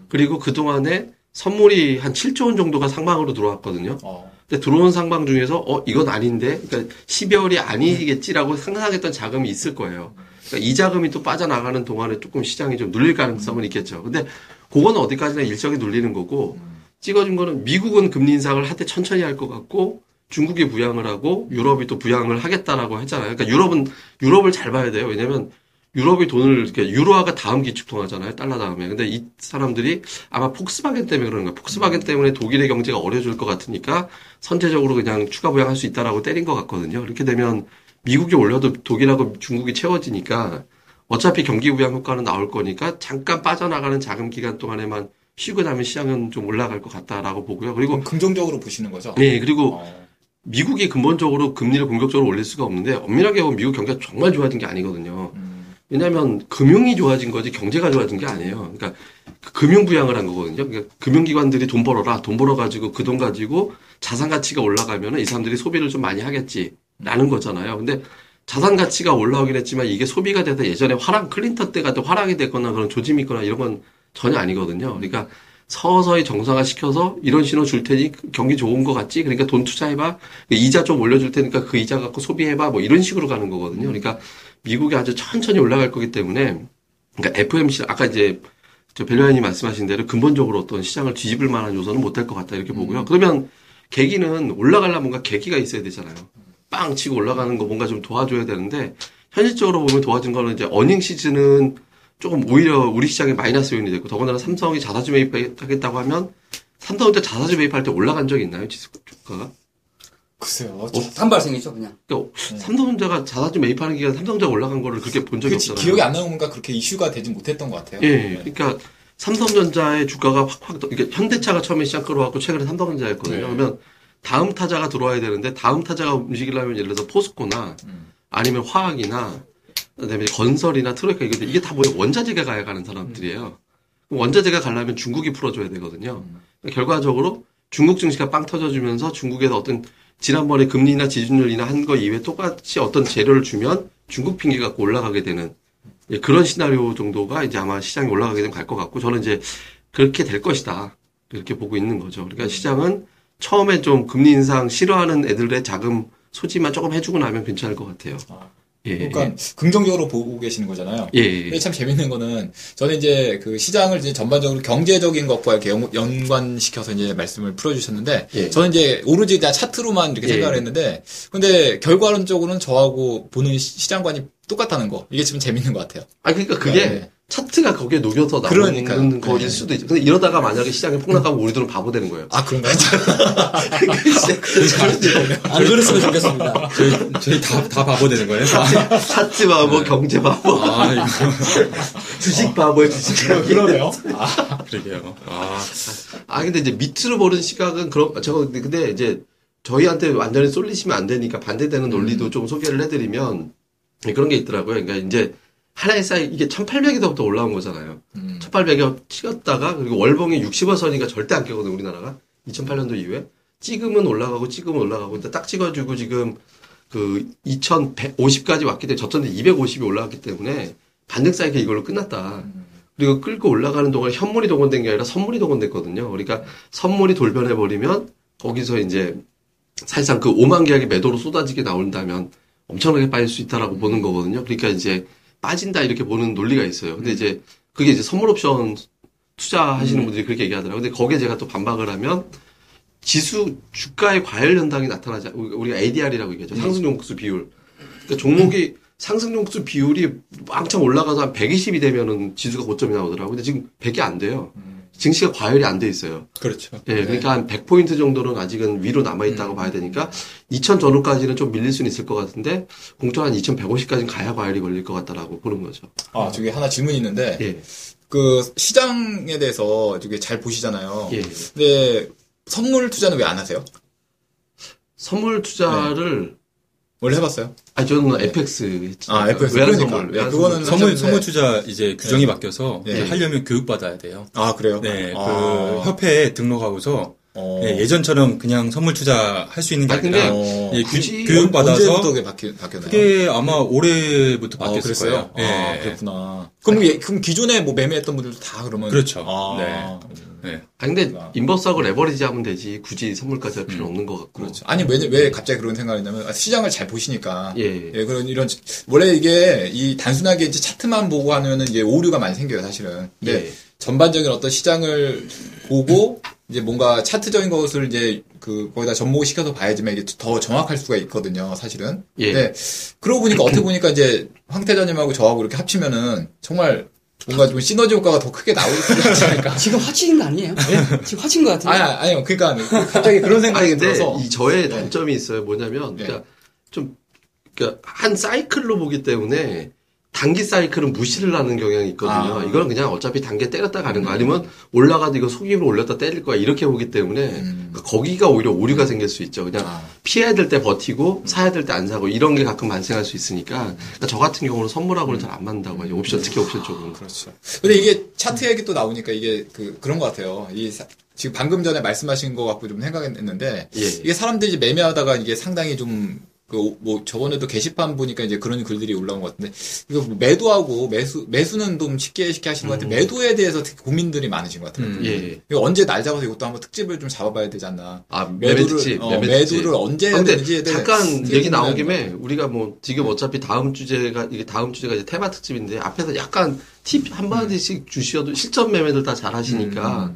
그리고 그 동안에 선물이 한 칠조 원 정도가 상방으로 들어왔거든요. 어. 근데 들어온 상방 중에서 어 이건 아닌데, 그러니까 십이월이 아니겠지라고 상상했던 자금이 있을 거예요. 그러니까 이 자금이 또 빠져나가는 동안에 조금 시장이 좀 눌릴 가능성은 있겠죠. 근데 그건 어디까지나 일정이 눌리는 거고, 찍어준 거는 미국은 금리 인상을 한때 천천히 할 것 같고, 중국이 부양을 하고 유럽이 또 부양을 하겠다라고 했잖아요. 그러니까 유럽은 유럽을 잘 봐야 돼요. 왜냐면 유럽이 돈을 이렇게 유로화가 다음 기축통화잖아요. 달러 다음에. 근데 이 사람들이 아마 폭스바겐 때문에 그런가. 폭스바겐 때문에 독일의 경제가 어려워질 것 같으니까 선제적으로 그냥 추가 부양할 수 있다라고 때린 것 같거든요. 이렇게 되면 미국이 올려도 독일하고 중국이 채워지니까 어차피 경기 부양 효과는 나올 거니까 잠깐 빠져나가는 자금 기간 동안에만 쉬고 나면 시장은 좀 올라갈 것 같다라고 보고요. 그리고 긍정적으로 보시는 거죠? 네. 그리고 어. 미국이 근본적으로 금리를 공격적으로 올릴 수가 없는데 엄밀하게 보면 미국 경제가 정말 좋아진 게 아니거든요. 음. 왜냐면, 금융이 좋아진 거지, 경제가 좋아진 게 아니에요. 그러니까, 금융 부양을 한 거거든요. 그러니까, 금융기관들이 돈 벌어라. 돈 벌어가지고, 그 돈 가지고, 자산 가치가 올라가면, 이 사람들이 소비를 좀 많이 하겠지라는 거잖아요. 근데, 자산 가치가 올라오긴 했지만, 이게 소비가 돼서 예전에 화랑, 클린턴 때가 또 화랑이 됐거나, 그런 조짐이 있거나, 이런 건 전혀 아니거든요. 그러니까, 서서히 정상화 시켜서, 이런 신호 줄 테니, 경기 좋은 거 같지? 그러니까, 돈 투자해봐. 이자 좀 올려줄 테니까, 그 이자 갖고 소비해봐. 뭐, 이런 식으로 가는 거거든요. 그러니까, 미국이 아주 천천히 올라갈 거기 때문에, 그러니까 에프오엠씨, 아까 이제, 저 벨로야님 말씀하신 대로 근본적으로 어떤 시장을 뒤집을 만한 요소는 못할 것 같다, 이렇게 보고요. 음. 그러면, 계기는 올라가려면 뭔가 계기가 있어야 되잖아요. 빵! 치고 올라가는 거 뭔가 좀 도와줘야 되는데, 현실적으로 보면 도와준 거는 이제, 어닝 시즌은 조금 오히려 우리 시장에 마이너스 요인이 됐고, 더군다나 삼성이 자사주 매입하겠다고 하면, 삼성한테 자사주 매입할 때 올라간 적이 있나요, 지수 주가가? 글쎄요. 단발생이죠, 그냥. 그러니까 네. 삼성전자가 자사주 매입하는 기간 삼성전자가 올라간 거를 그렇게 본 적이 그치, 없잖아요. 기억이 안 나는 건가 그렇게 이슈가 되지 못했던 것 같아요. 예. 네. 네. 그러니까 삼성전자의 주가가 확확, 그러니까 현대차가 처음에 시장 끌어왔고 최근에 삼성전자였거든요. 네. 그러면 다음 타자가 들어와야 되는데 다음 타자가 움직이려면 예를 들어서 포스코나 음. 아니면 화학이나 그다음에 건설이나 트로이카 이게 다 뭐예요? 원자재가 가야 가는 사람들이에요. 그럼 원자재가 가려면 중국이 풀어줘야 되거든요. 그러니까 결과적으로 중국 증시가 빵 터져주면서 중국에서 어떤 지난번에 금리나 지준율이나 한 거 이외에 똑같이 어떤 재료를 주면 중국 핑계 갖고 올라가게 되는 그런 시나리오 정도가 이제 아마 시장이 올라가게 되면 갈 것 같고 저는 이제 그렇게 될 것이다. 그렇게 보고 있는 거죠. 그러니까 시장은 처음에 좀 금리 인상 싫어하는 애들의 자금 소지만 조금 해주고 나면 괜찮을 것 같아요. 아, 그러니까 예. 긍정적으로 보고 계시는 거잖아요. 예. 근데 참 재밌는 거는 저는 이제 그 시장을 이제 전반적으로 경제적인 것과 이렇게 연, 연관시켜서 이제 말씀을 풀어주셨는데 예. 저는 이제 오로지 그냥 차트로만 이렇게 예. 생각을 했는데 근데 결과론적으로는 저하고 보는 시장관이 똑같다는 거 이게 지금 재밌는 것 같아요. 아 그러니까 그게 네. 차트가 거기에 녹여서 나오는 그러니까요. 거일 네. 수도 있죠. 근데 이러다가 만약에 시장에 폭락하면 우리들은 바보 되는 거예요. 아 그런가요? 안 그랬으면 좋겠습니다. 저희 저희 다 다 바보 되는 거예요? 차트, 차트 바보, 경제 바보, 아, 이거. 주식 바보의 주식. 아, 그러네요. 아 그러게요. 아. 아 근데 이제 밑으로 보는 시각은 그런 제가 근데 이제 저희한테 완전히 쏠리시면 안 되니까 반대되는 논리도 음. 좀 소개를 해드리면. 그런 게 있더라고요. 그러니까 이제 하나의 사이 이게 천팔백에서부터 올라온 거잖아요. 음. 천팔백에 찍었다가 그리고 월봉이 육십원 선이니까 절대 안 깨거든 우리나라가 이천팔년도 이후에 찍으면 올라가고 찍으면 올라가고 근데 딱 찍어주고 지금 그 이천백오십까지 왔기 때문에 저점에 이백오십이 올라왔기 때문에 반등 사이클 이걸로 끝났다. 음. 그리고 끌고 올라가는 동안 현물이 동원된 게 아니라 선물이 동원됐거든요. 그러니까 선물이 돌변해 버리면 거기서 이제 사실상 그 오만 계약이 매도로 쏟아지게 나온다면. 엄청나게 빠질 수 있다라고 음. 보는 거거든요. 그러니까 이제 빠진다 이렇게 보는 논리가 있어요. 근데 음. 이제 그게 이제 선물옵션 투자하시는 음. 분들이 그렇게 얘기하더라고요. 근데 거기에 제가 또 반박을 하면 지수 주가의 과열 현상이 나타나자 우리가 에이디알이라고 얘기하죠. 음. 상승종목수 비율. 그러니까 종목이 음. 상승종목수 비율이 왕창 올라가서 한 백이십이 되면은 지수가 고점이 나오더라고요. 근데 지금 백이 안 돼요. 음. 증시가 과열이 안 돼 있어요. 그렇죠. 예, 네. 그러니까 한 백 포인트 정도는 아직은 위로 남아있다고 음. 봐야 되니까, 이천 전후까지는 좀 밀릴 수는 있을 것 같은데, 공통 한 이천백오십까지는 가야 과열이 걸릴 것 같다라고 보는 거죠. 아, 저기 하나 질문이 있는데, 예. 그, 시장에 대해서 되게 잘 보시잖아요. 예. 근데, 선물 투자는 왜 안 하세요? 선물 투자를, 네. 원래 해봤어요? 아 저는 에프엑스 했죠. 아 에프엑스 그러니까. 그거는 선물, 선물, 선물 투자 이제 규정이 네. 바뀌어서 네. 이제 하려면 교육 받아야 돼요. 아 그래요? 네, 아. 그 협회에 등록하고서 어. 네, 예전처럼 그냥 선물 투자 할 수 있는 게 아, 아니라 어. 예, 교육 받아서 언제부터 바뀌, 바뀌었나요? 그게 아마 올해부터 바뀌었을 아, 거예요. 네. 아 그렇구나. 그럼 예, 그럼 기존에 뭐 매매했던 분들도 다 그러면 그렇죠. 아. 네. 네. 아 근데 인버스하고 레버리지 하면 되지 굳이 선물까지 할 필요 음. 없는 것 같고. 그렇죠. 아니 왜 왜 갑자기 그런 생각이 나냐면 시장을 잘 보시니까. 예. 예. 예 그런 이런 원래 이게 이 단순하게 이제 차트만 보고 하면은 이제 오류가 많이 생겨요 사실은. 근데 예. 전반적인 어떤 시장을 보고 이제 뭔가 차트적인 것을 이제 그 거기다 접목을 시켜서 봐야지만 이게 더 정확할 수가 있거든요 사실은. 예. 근데 그러고 보니까 어떻게 보니까 이제 황태자님하고 저하고 이렇게 합치면은 정말. 뭔가 좀 시너지 효과가 더 크게 나올 수 있지 않을까. 지금 화친인 거 아니에요? 네? 지금 화친 거 같은데? 아니, 아니요. 그러니까 갑자기 그런 생각이 들어서. 이 저의 네. 단점이 있어요. 뭐냐면, 네. 그러니까 좀, 그러니까 한 사이클로 보기 때문에 단기 사이클은 무시를 하는 경향이 있거든요. 아. 이건 그냥 어차피 단기에 때렸다 가는 거 아니면 올라가도 이거 속임으로 올렸다 때릴 거야 이렇게 보기 때문에 음. 그러니까 거기가 오히려 오류가 생길 수 있죠. 그냥 아. 피해야 될 때 버티고 사야 될 때 안 사고 이런 게 가끔 발생할 수 있으니까 그러니까 저 같은 경우는 선물하고는 잘 안 맞는다고 해요. 옵션 특히 옵션 쪽은. 그렇죠. 근데 이게 차트 얘기 또 나오니까 이게 그 그런 것 같아요. 이 사, 지금 방금 전에 말씀하신 거 갖고 좀 생각했는데 예. 이게 사람들이 이제 매매하다가 이게 상당히 좀 그, 뭐, 저번에도 게시판 보니까 이제 그런 글들이 올라온 것 같은데, 이거 매도하고, 매수, 매수는 좀 쉽게, 쉽게 하시는 것 같은데, 음. 매도에 대해서 특히 고민들이 많으신 것 같아요. 음, 예. 이거 언제 날 잡아서 이것도 한번 특집을 좀 잡아봐야 되지 않나. 아, 매도를, 매매 특집, 어, 매매 매도를 특집. 언제 해야 되는지에 대해서. 잠깐 얘기 나온 김에, 우리가 뭐, 지금 어차피 다음 주제가, 이게 다음 주제가 이제 테마 특집인데, 앞에서 약간 팁 한마디씩 음. 주셔도 실전 매매들 다 잘 하시니까,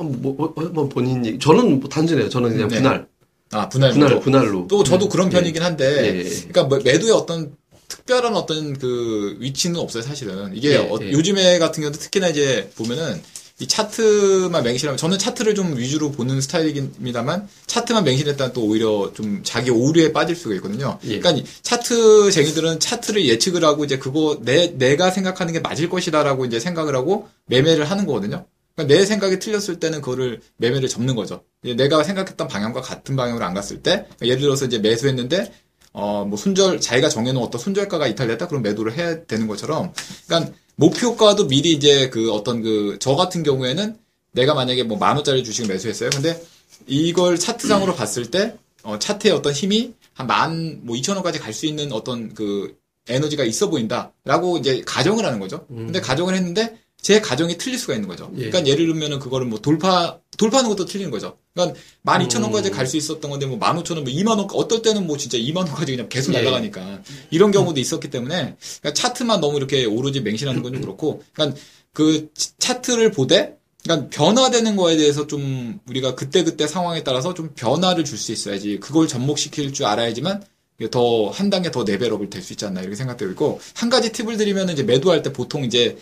음. 뭐, 뭐, 뭐, 본인 얘기. 저는 뭐 단순해요. 저는 그냥 네. 분할. 아, 분할로. 분할, 분할로. 또 저도 음, 그런 편이긴 한데, 예, 예, 예. 그러니까 매도에 어떤 특별한 어떤 그 위치는 없어요, 사실은. 이게 예, 어, 예. 요즘에 같은 경우도 특히나 이제 보면은 이 차트만 맹신하면, 저는 차트를 좀 위주로 보는 스타일입니다만, 차트만 맹신했다면 또 오히려 좀 자기 오류에 빠질 수가 있거든요. 예. 그러니까 차트쟁이들은 차트를 예측을 하고 이제 그거 내, 내가 생각하는 게 맞을 것이다라고 이제 생각을 하고 매매를 하는 거거든요. 그러니까 내 생각이 틀렸을 때는 그거를 매매를 접는 거죠. 내가 생각했던 방향과 같은 방향으로 안 갔을 때, 그러니까 예를 들어서 이제 매수했는데, 어, 뭐 손절, 자기가 정해놓은 어떤 손절가가 이탈됐다? 그럼 매도를 해야 되는 것처럼. 그러니까 목표가도 미리 이제 그 어떤 그, 저 같은 경우에는 내가 만약에 뭐 만원짜리 주식을 매수했어요. 근데 이걸 차트상으로 음. 봤을 때, 어, 차트의 어떤 힘이 한 만, 뭐 이천원까지 갈 수 있는 어떤 그 에너지가 있어 보인다. 라고 이제 가정을 하는 거죠. 음. 근데 가정을 했는데, 제 가정이 틀릴 수가 있는 거죠. 예. 그러니까 예를 들면은 그거를 뭐 돌파 돌파하는 것도 틀리는 거죠. 그러니까 만 이천 원까지 갈 수 있었던 건데 뭐 만 오천 원, 뭐 이만 원, 어떨 때는 뭐 진짜 이만 원까지 그냥 계속 날아가니까 예. 이런 경우도 있었기 때문에 그러니까 차트만 너무 이렇게 오로지 맹신하는 건 좀 그렇고, 그러니까 그 차트를 보되 그러니까 변화되는 거에 대해서 좀 우리가 그때 그때 상황에 따라서 좀 변화를 줄 수 있어야지, 그걸 접목시킬 줄 알아야지만 더 한 단계 더 레벨업을 될 수 있지 않나 이렇게 생각되고 있고, 한 가지 팁을 드리면 이제 매도할 때 보통 이제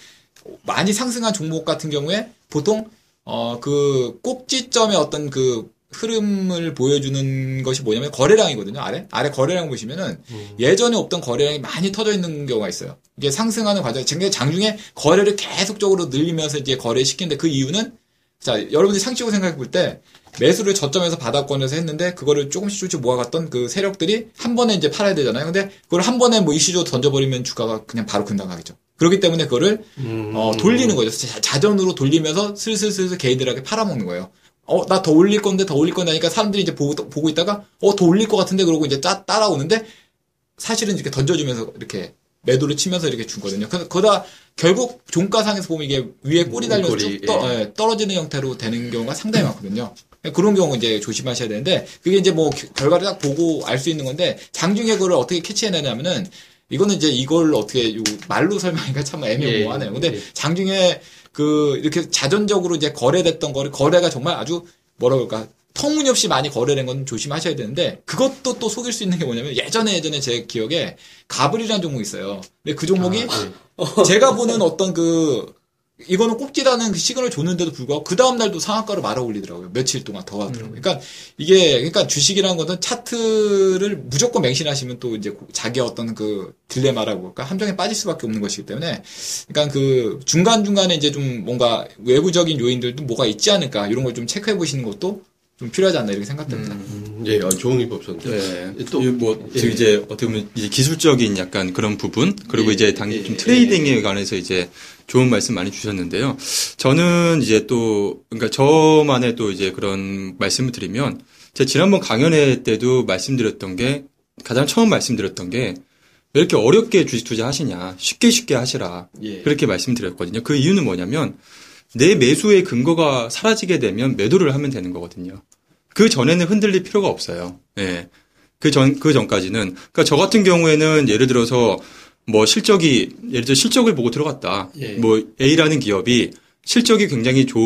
많이 상승한 종목 같은 경우에 보통 어 그 꼭지점의 어떤 그 흐름을 보여주는 것이 뭐냐면 거래량이거든요. 아래 아래 거래량 보시면은 음. 예전에 없던 거래량이 많이 터져 있는 경우가 있어요. 이게 상승하는 과정, 장중에 거래를 계속적으로 늘리면서 이제 거래 시키는데, 그 이유는 자 여러분이 상식으로 생각해 볼 때 매수를 저점에서 바닥권에서 했는데 그거를 조금씩 조금씩 모아갔던 그 세력들이 한 번에 이제 팔아야 되잖아요. 근데 그걸 한 번에 뭐 이슈로 던져버리면 주가가 그냥 바로 급락하겠죠. 그렇기 때문에 그거를 음. 어, 돌리는 거죠. 자, 자전으로 돌리면서 슬슬슬슬 개인들에게 팔아먹는 거예요. 어, 나 더 올릴 건데, 더 올릴 건데 하니까 사람들이 이제 보고, 보고 있다가, 어, 더 올릴 것 같은데, 그러고 이제 따, 따라오는데, 사실은 이렇게 던져주면서, 이렇게, 매도를 치면서 이렇게 주거든요. 그, 그러다, 결국, 종가상에서 보면 이게 위에 꼬리 달려서 쭉 떠, 예. 떨어지는 형태로 되는 경우가 상당히 많거든요. 그런 경우 이제 조심하셔야 되는데, 그게 이제 뭐, 결과를 딱 보고 알 수 있는 건데, 장중에 그걸 어떻게 캐치해내냐면은, 이거는 이제 이걸 어떻게, 요, 말로 설명하니까 참 애매모호하네요. 근데, 예. 장중에, 그 이렇게 자전적으로 이제 거래됐던 거를 거래가 정말 아주 뭐라 그럴까 터무니없이 많이 거래된 건 조심하셔야 되는데, 그것도 또 속일 수 있는 게 뭐냐면 예전에 예전에 제 기억에 가브리라는 종목이 있어요. 근데 그 종목이 아, 제가 보는 어떤 그 이거는 꼭지라는 그 시그널을 줬는데도 불구하고 그 다음 날도 상한가로 말아 올리더라고요. 며칠 동안 더 하더라고요. 음. 그러니까 이게 그러니까 주식이라는 것은 차트를 무조건 맹신하시면 또 이제 자기 어떤 그 딜레마라고 할까 함정에 빠질 수밖에 없는 것이기 때문에, 그러니까 그 중간 중간에 이제 좀 뭔가 외부적인 요인들도 뭐가 있지 않을까 이런 걸 좀 체크해 보시는 것도 좀 필요하지 않나 이렇게 생각됩니다. 음, 예, 좋은 입법서인데. 예, 또 뭐 예. 이제 어떻게 보면 이제 기술적인 약간 그런 부분, 그리고 예, 이제 당연히 예, 좀 트레이딩에 예. 관해서 이제 좋은 말씀 많이 주셨는데요. 저는 이제 또 그러니까 저만의 또 이제 그런 말씀을 드리면, 제가 지난번 강연회 때도 말씀드렸던 게, 가장 처음 말씀드렸던 게 왜 이렇게 어렵게 주식 투자하시냐, 쉽게 쉽게 하시라 예. 그렇게 말씀드렸거든요. 그 이유는 뭐냐면, 내 매수의 근거가 사라지게 되면 매도를 하면 되는 거거든요. 그 전에는 흔들릴 필요가 없어요. 예. 그 전, 그 전까지는. 그러니까 저 같은 경우에는 예를 들어서 뭐 실적이, 예를 들어 실적을 보고 들어갔다. 예. 뭐 A라는 기업이 실적이 굉장히 조,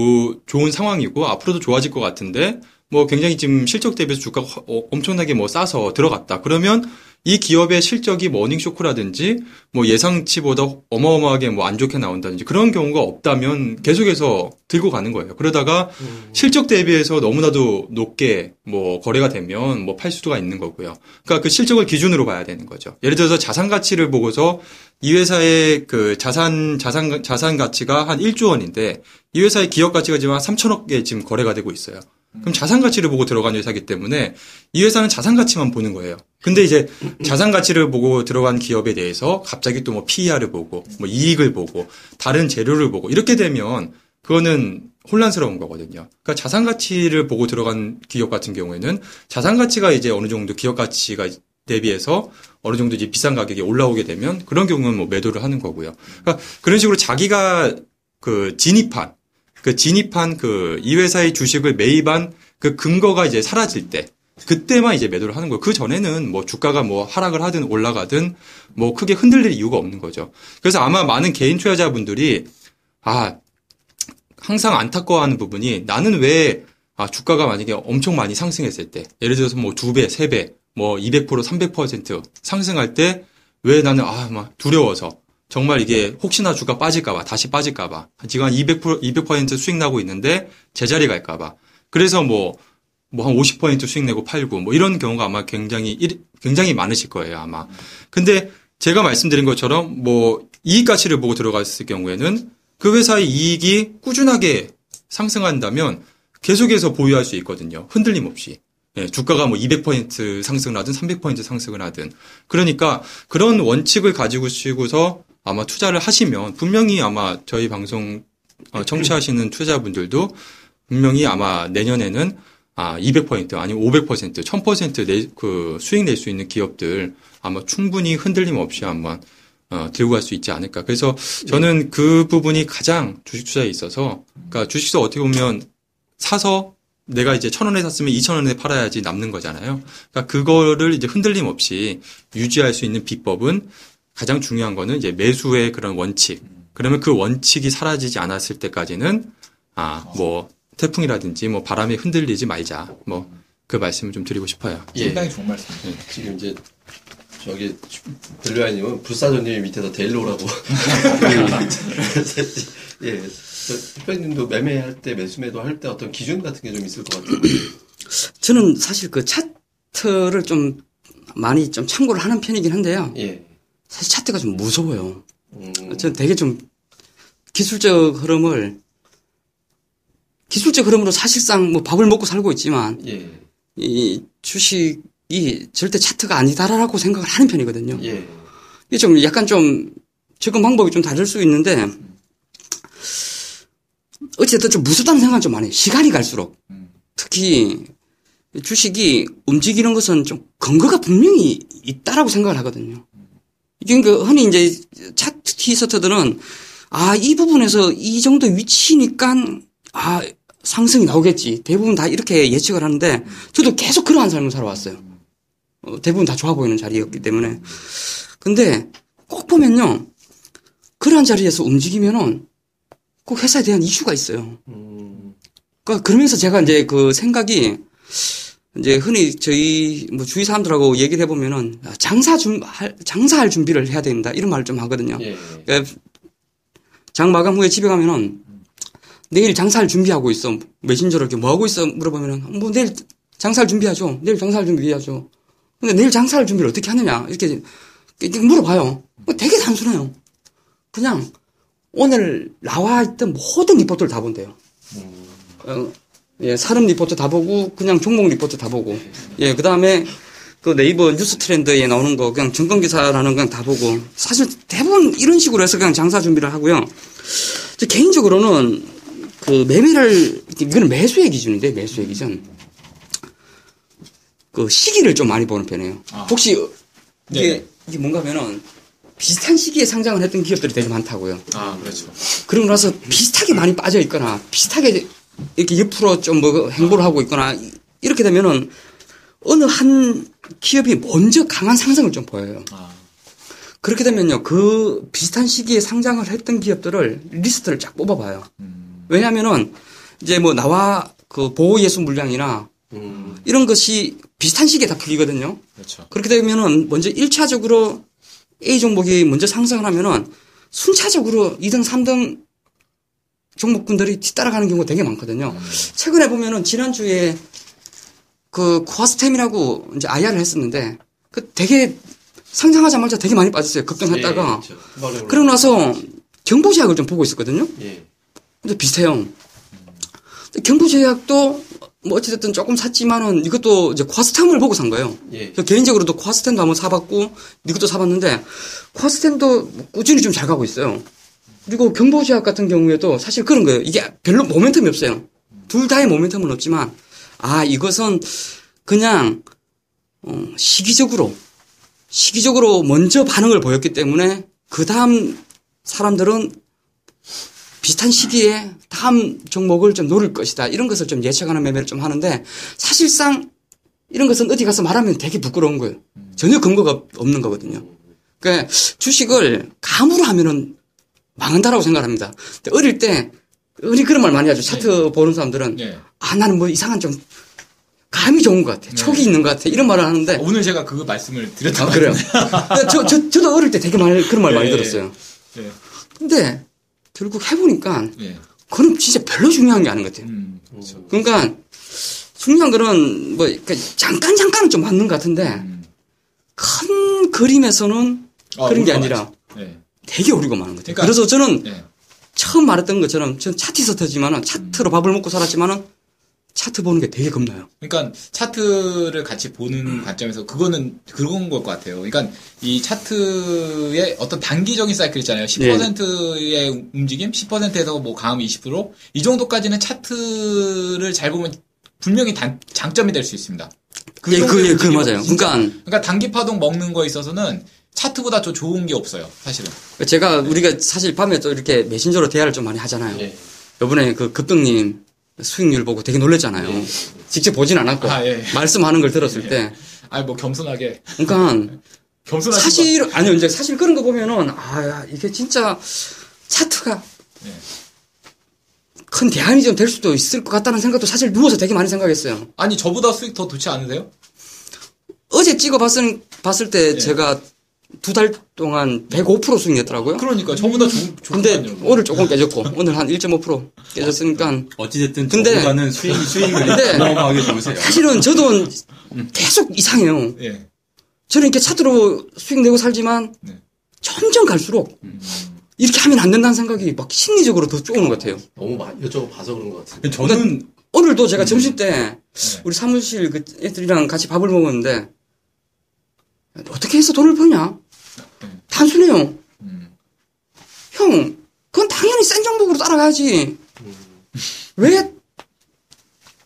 좋은 상황이고 앞으로도 좋아질 것 같은데 뭐 굉장히 지금 실적 대비해서 주가가 엄청나게 뭐 싸서 들어갔다. 그러면 이 기업의 실적이 뭐 어닝쇼크라든지 뭐 예상치보다 어마어마하게 뭐 안 좋게 나온다든지 그런 경우가 없다면 계속해서 들고 가는 거예요. 그러다가 음. 실적 대비해서 너무나도 높게 뭐 거래가 되면 뭐 팔 수가 있는 거고요. 그러니까 그 실적을 기준으로 봐야 되는 거죠. 예를 들어서 자산 가치를 보고서 이 회사의 그 자산, 자산, 자산 가치가 한 일조 원인데 이 회사의 기업 가치가 지금 한 삼천억에 지금 거래가 되고 있어요. 그럼 자산 가치를 보고 들어간 회사이기 때문에 이 회사는 자산 가치만 보는 거예요. 근데 이제 자산 가치를 보고 들어간 기업에 대해서 갑자기 또 뭐 피이알을 보고 뭐 이익을 보고 다른 재료를 보고 이렇게 되면 그거는 혼란스러운 거거든요. 그러니까 자산 가치를 보고 들어간 기업 같은 경우에는 자산 가치가 이제 어느 정도 기업 가치가 대비해서 어느 정도 이제 비싼 가격에 올라오게 되면 그런 경우는 뭐 매도를 하는 거고요. 그러니까 그런 식으로 자기가 그 진입한 그 진입한 그 이 회사의 주식을 매입한 그 근거가 이제 사라질 때 그때만 이제 매도를 하는 거예요. 그 전에는 뭐 주가가 뭐 하락을 하든 올라가든 뭐 크게 흔들릴 이유가 없는 거죠. 그래서 아마 많은 개인 투자자분들이 아 항상 안타까워하는 부분이, 나는 왜 아 주가가 만약에 엄청 많이 상승했을 때 예를 들어서 뭐 두 배, 세 배, 뭐 이백 퍼센트, 삼백 퍼센트 상승할 때 왜 나는 아 막 두려워서 정말 이게 혹시나 주가 빠질까봐, 다시 빠질까봐. 지금 한 이백 퍼센트, 이백 퍼센트 수익 나고 있는데 제자리 갈까봐. 그래서 뭐, 뭐 한 오십 퍼센트 수익 내고 팔고 뭐 이런 경우가 아마 굉장히, 굉장히 많으실 거예요, 아마. 근데 제가 말씀드린 것처럼 뭐 이익 가치를 보고 들어갔을 경우에는 그 회사의 이익이 꾸준하게 상승한다면 계속해서 보유할 수 있거든요. 흔들림 없이. 예, 주가가 뭐 이백 퍼센트 상승을 하든 삼백 퍼센트 상승을 하든. 그러니까 그런 원칙을 가지고 쓰고서 아마 투자를 하시면 분명히 아마 저희 방송 청취하시는 투자분들도 분명히 아마 내년에는 아 이백 퍼센트 아니면 오백 퍼센트, 천 퍼센트 내, 그 수익 낼 수 있는 기업들 아마 충분히 흔들림 없이 한번 어, 들고 갈 수 있지 않을까. 그래서 저는 네. 그 부분이 가장 주식 투자에 있어서, 그러니까 주식도 어떻게 보면 사서 내가 이제 천 원에 샀으면 이천 원에 팔아야지 남는 거잖아요. 그러니까 그거를 이제 흔들림 없이 유지할 수 있는 비법은 가장 중요한 거는 이제 매수의 그런 원칙. 그러면 그 원칙이 사라지지 않았을 때까지는 아, 뭐 태풍이라든지 뭐 바람에 흔들리지 말자. 뭐 그 말씀을 좀 드리고 싶어요. 상당히 예. 좋은 말씀. 예. 지금 이제 저기 델루아님은 불사조님 밑에서 데일로라고. 예, 휘병님도 매매할 때 매수매도 할 때 어떤 기준 같은 게 좀 있을 것 같아요. 저는 사실 그 차트를 좀 많이 좀 참고를 하는 편이긴 한데요. 예. 사실 차트가 좀 무서워요. 음. 저는 되게 좀 기술적 흐름을 기술적 흐름으로 사실상 뭐 밥을 먹고 살고 있지만 예. 이 주식 이 절대 차트가 아니다라고 생각을 하는 편이거든요. 예. 이게 좀 약간 좀 접근 방법이 좀 다를 수 있는데 어쨌든 좀 무섭다는 생각은 좀 많이 해요. 시간이 갈수록 특히 주식이 움직이는 것은 좀 근거가 분명히 있다라고 생각을 하거든요. 그러니까 흔히 이제 차트 티셔츠들은 아, 이 부분에서 이 정도 위치니까 아 상승이 나오겠지. 대부분 다 이렇게 예측을 하는데 저도 계속 그러한 삶을 살아왔어요. 어, 대부분 다 좋아 보이는 자리였기 때문에. 근데 꼭 보면요. 그러한 자리에서 움직이면은 꼭 회사에 대한 이슈가 있어요. 그러니까 그러면서 제가 이제 그 생각이 이제 흔히 저희 뭐 주위 사람들하고 얘기를 해보면은 장사 준, 장사할 준비를 해야 된다. 이런 말을 좀 하거든요. 그러니까 장 마감 후에 집에 가면은 내일 장사할 준비하고 있어. 메신저로 이렇게 뭐 하고 있어? 물어보면은 뭐 내일 장사할 준비하죠. 내일 장사할 준비하죠. 근데 내일 장사할 준비를 어떻게 하느냐 이렇게 물어봐요. 되게 단순해요. 그냥 오늘 나와 있던 모든 리포트를 다 본대요. 음. 어, 예, 산업 리포트 다 보고 그냥 종목 리포트 다 보고 예, 그 다음에 그 네이버 뉴스 트렌드에 나오는 거 그냥 증권 기사라는 그냥 다 보고 사실 대부분 이런 식으로 해서 그냥 장사 준비를 하고요. 저 개인적으로는 그 매매를 이거는 매수의 기준인데 매수의 기준. 그 시기를 좀 많이 보는 편이에요. 아. 혹시 이게 네네. 이게 뭔가면은 비슷한 시기에 상장을 했던 기업들이 되게 많다고요. 아 그렇죠. 그러고 나서 비슷하게 많이 빠져 있거나 비슷하게 이렇게 옆으로 좀 뭐 행보를 하고 있거나 이렇게 되면은 어느 한 기업이 먼저 강한 상승을 좀 보여요. 아. 그렇게 되면요 그 비슷한 시기에 상장을 했던 기업들을 리스트를 쫙 뽑아봐요. 음. 왜냐하면은 이제 뭐 나와 그 보호 예수 물량이나 음. 이런 것이 비슷한 시기에 다 풀리거든요. 그렇죠. 그렇게 되면은 먼저 일 차적으로 A 종목이 먼저 상승을 하면은 순차적으로 이 등, 삼 등 종목군들이 뒤따라가는 경우가 되게 많거든요. 음. 최근에 보면은 지난주에 그 코아스템이라고 이제 아이알을 했었는데 그 되게 상장하자마자 되게 많이 빠졌어요. 급등했다가. 예, 그렇죠. 그러고 나서 경보제약을 좀 보고 있었거든요. 예. 근데 비슷해요. 음. 경보제약도 뭐 어찌됐든 조금 샀지만은 이것도 이제 코아스템을 보고 산 거예요. 예. 저 개인적으로도 코아스템도 한번 사봤고 이것도 사봤는데 코아스템도 꾸준히 좀 잘 가고 있어요. 그리고 경보제약 같은 경우에도 사실 그런 거예요. 이게 별로 모멘텀이 없어요. 둘 다의 모멘텀은 없지만 아 이것은 그냥 어, 시기적으로 시기적으로 먼저 반응을 보였기 때문에 그 다음 사람들은 비슷한 시기에 다음 종목을 좀 노릴 것이다. 이런 것을 좀 예측하는 매매를 좀 하는데 사실상 이런 것은 어디 가서 말하면 되게 부끄러운 거예요. 전혀 근거가 없는 거거든요. 그러니까 주식을 감으로 하면은 망한다라고 생각합니다. 근데 어릴 때 흔히 그런 말 많이 하죠. 차트 네. 보는 사람들은 네. 아 나는 뭐 이상한 좀 감이 좋은 것 같아. 촉이 네. 있는 것 같아. 이런 말을 하는데 오늘 제가 그 말씀을 드렸단 아, 그래요. 저, 저, 저도 어릴 때 되게 많이 그런 말 네. 많이 들었어요. 네. 근데 결국 해보니까 예. 그건 진짜 별로 중요한 게 아닌 것 같아요. 음, 그렇죠. 그러니까 중요한 거는 뭐 그러니까 잠깐 잠깐은 좀 맞는 것 같은데 음. 큰 그림에서는 아, 그런 게 아니라 네. 되게 오류가 많은 것 같아요. 그러니까, 그래서 저는 예. 처음 말했던 것처럼 저는 차트서터지만은 차트로 음. 밥을 먹고 살았지만은 차트 보는 게 되게 겁나요. 그러니까 차트를 같이 보는 음. 관점에서 그거는 그런 걸 것 같아요. 그러니까 이 차트의 어떤 단기적인 사이클 있잖아요. 십 퍼센트의 네. 움직임, 십 퍼센트에서 뭐 강하면 이십 퍼센트 이 정도까지는 차트를 잘 보면 분명히 단, 장점이 될 수 있습니다. 그 예, 그, 예, 그 맞아요. 진짜, 그러니까 그러니까 단기 파동 먹는 거에 있어서는 차트보다 더 좋은 게 없어요, 사실은. 제가, 네. 우리가 사실 밤에 또 이렇게 메신저로 대화를 좀 많이 하잖아요. 네. 요번에 그 급등님 수익률 보고 되게 놀랬잖아요. 네. 직접 보진 않았고. 아, 예. 말씀하는 걸 들었을 예. 때. 아니, 뭐 겸손하게. 그러니까. 겸손하게. 사실, 거. 아니요, 이제 사실 그런 거 보면은, 아, 야, 이게 진짜 차트가. 네. 큰 대안이 좀 될 수도 있을 것 같다는 생각도 사실 누워서 되게 많이 생각했어요. 아니, 저보다 수익 더 좋지 않으세요? 어제 찍어봤을, 봤을 때 예. 제가 두 달 동안 백오 퍼센트 수익이었더라고요. 그러니까 저보다 좋은 근데 오늘 조금 깨졌고 오늘 한 일 점 오 퍼센트 깨졌으니까 어찌됐든 저보다는 수익 수익을 어마어마하게 좋으세요. 사실은 저도 계속 이상해요. 예. 저는 이렇게 차트로 수익 내고 살지만 네. 점점 갈수록 음. 이렇게 하면 안 된다는 생각이 막 심리적으로 더 쪼는 것 같아요. 너무 많이 여쭤봐서 그런 것 같아요. 저는 오늘도 제가 음. 점심 때 네. 우리 사무실 그 애들이랑 같이 밥을 먹었는데. 어떻게 해서 돈을 버냐? 음. 단순해요. 음. 형, 그건 당연히 센 정보로 따라가야지. 음. 왜?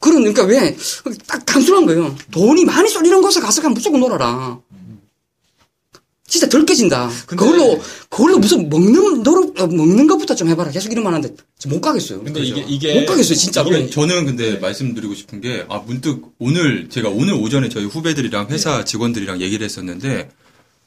그런, 그러니까 왜? 딱 단순한 거예요. 음. 돈이 많이 쏠리는 곳에 가서 그냥 무조건 놀아라. 음. 진짜 덜 깨진다. 근데... 그걸로, 그걸로 무슨 먹는, 노릇, 먹는 것부터 좀 해봐라. 계속 이러면 하는데 못 가겠어요. 근데 그렇죠? 이게, 이게. 못 가겠어요, 진짜. 이게, 저는 근데 네. 말씀드리고 싶은 게, 아, 문득 오늘, 제가 오늘 오전에 저희 후배들이랑 회사 직원들이랑 얘기를 했었는데,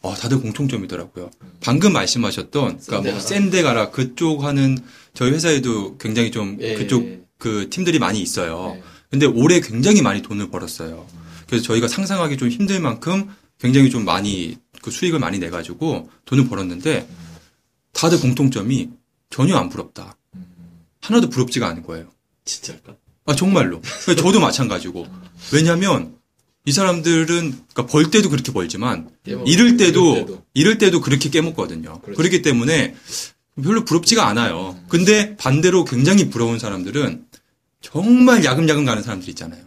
아, 다들 공통점이더라고요. 방금 말씀하셨던, 그러니까 뭐, 센데 가라, 그쪽 하는, 저희 회사에도 굉장히 좀, 예, 그쪽, 예. 그 팀들이 많이 있어요. 예. 근데 올해 굉장히 많이 돈을 벌었어요. 그래서 저희가 상상하기 좀 힘들 만큼 굉장히 좀 많이, 그 수익을 많이 내가지고 돈을 벌었는데, 다들 공통점이 전혀 안 부럽다. 하나도 부럽지가 않은 거예요. 진짜일까? 아, 정말로. 그러니까 저도 마찬가지고. 왜냐면, 이 사람들은, 그러니까 벌 때도 그렇게 벌지만, 잃을 때도, 잃을 때도 그렇게 깨먹거든요. 그렇지. 그렇기 때문에 별로 부럽지가 않아요. 근데 반대로 굉장히 부러운 사람들은 정말 야금야금 가는 사람들 있잖아요.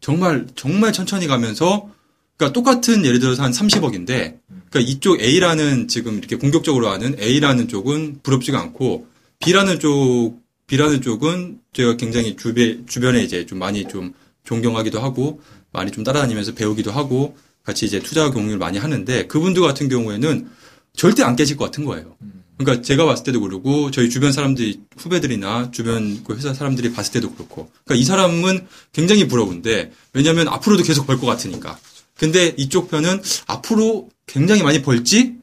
정말, 정말 천천히 가면서, 그러니까 똑같은 예를 들어서 한 삼십억인데, 그러니까 이쪽 A라는 지금 이렇게 공격적으로 하는 A라는 쪽은 부럽지가 않고, B라는 쪽, B라는 쪽은 제가 굉장히 주변, 주변에 이제 좀 많이 좀 존경하기도 하고, 많이 좀 따라다니면서 배우기도 하고, 같이 이제 투자 공유를 많이 하는데, 그분들 같은 경우에는 절대 안 깨질 것 같은 거예요. 그러니까 제가 봤을 때도 그렇고, 저희 주변 사람들이, 후배들이나 주변 그 회사 사람들이 봤을 때도 그렇고. 그러니까 이 사람은 굉장히 부러운데, 왜냐면 앞으로도 계속 벌 것 같으니까. 근데 이쪽 편은 앞으로 굉장히 많이 벌지,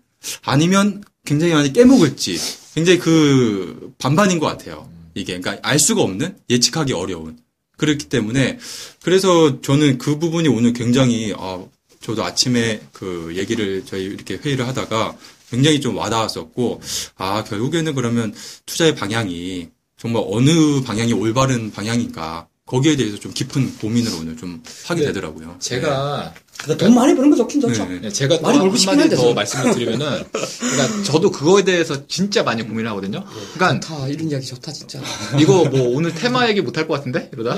아니면 굉장히 많이 깨먹을지, 굉장히 그 반반인 것 같아요. 이게, 그러니까 알 수가 없는, 예측하기 어려운. 그렇기 때문에, 그래서 저는 그 부분이 오늘 굉장히, 아, 저도 아침에 그 얘기를 저희 이렇게 회의를 하다가 굉장히 좀 와닿았었고, 아, 결국에는 그러면 투자의 방향이 정말 어느 방향이 올바른 방향인가, 거기에 대해서 좀 깊은 고민을 오늘 좀 하게 되더라고요. 제가. 네. 그러니까 돈 많이 버는 거 좋긴 좋죠. 네. 제가 또 한마디 더 말씀을 드리면은, 그러니까 저도 그거에 대해서 진짜 많이 고민을 하거든요. 그러니까 좋다, 이런 이야기 좋다 진짜. 이거 뭐 오늘 테마 얘기 못할 것 같은데 이러다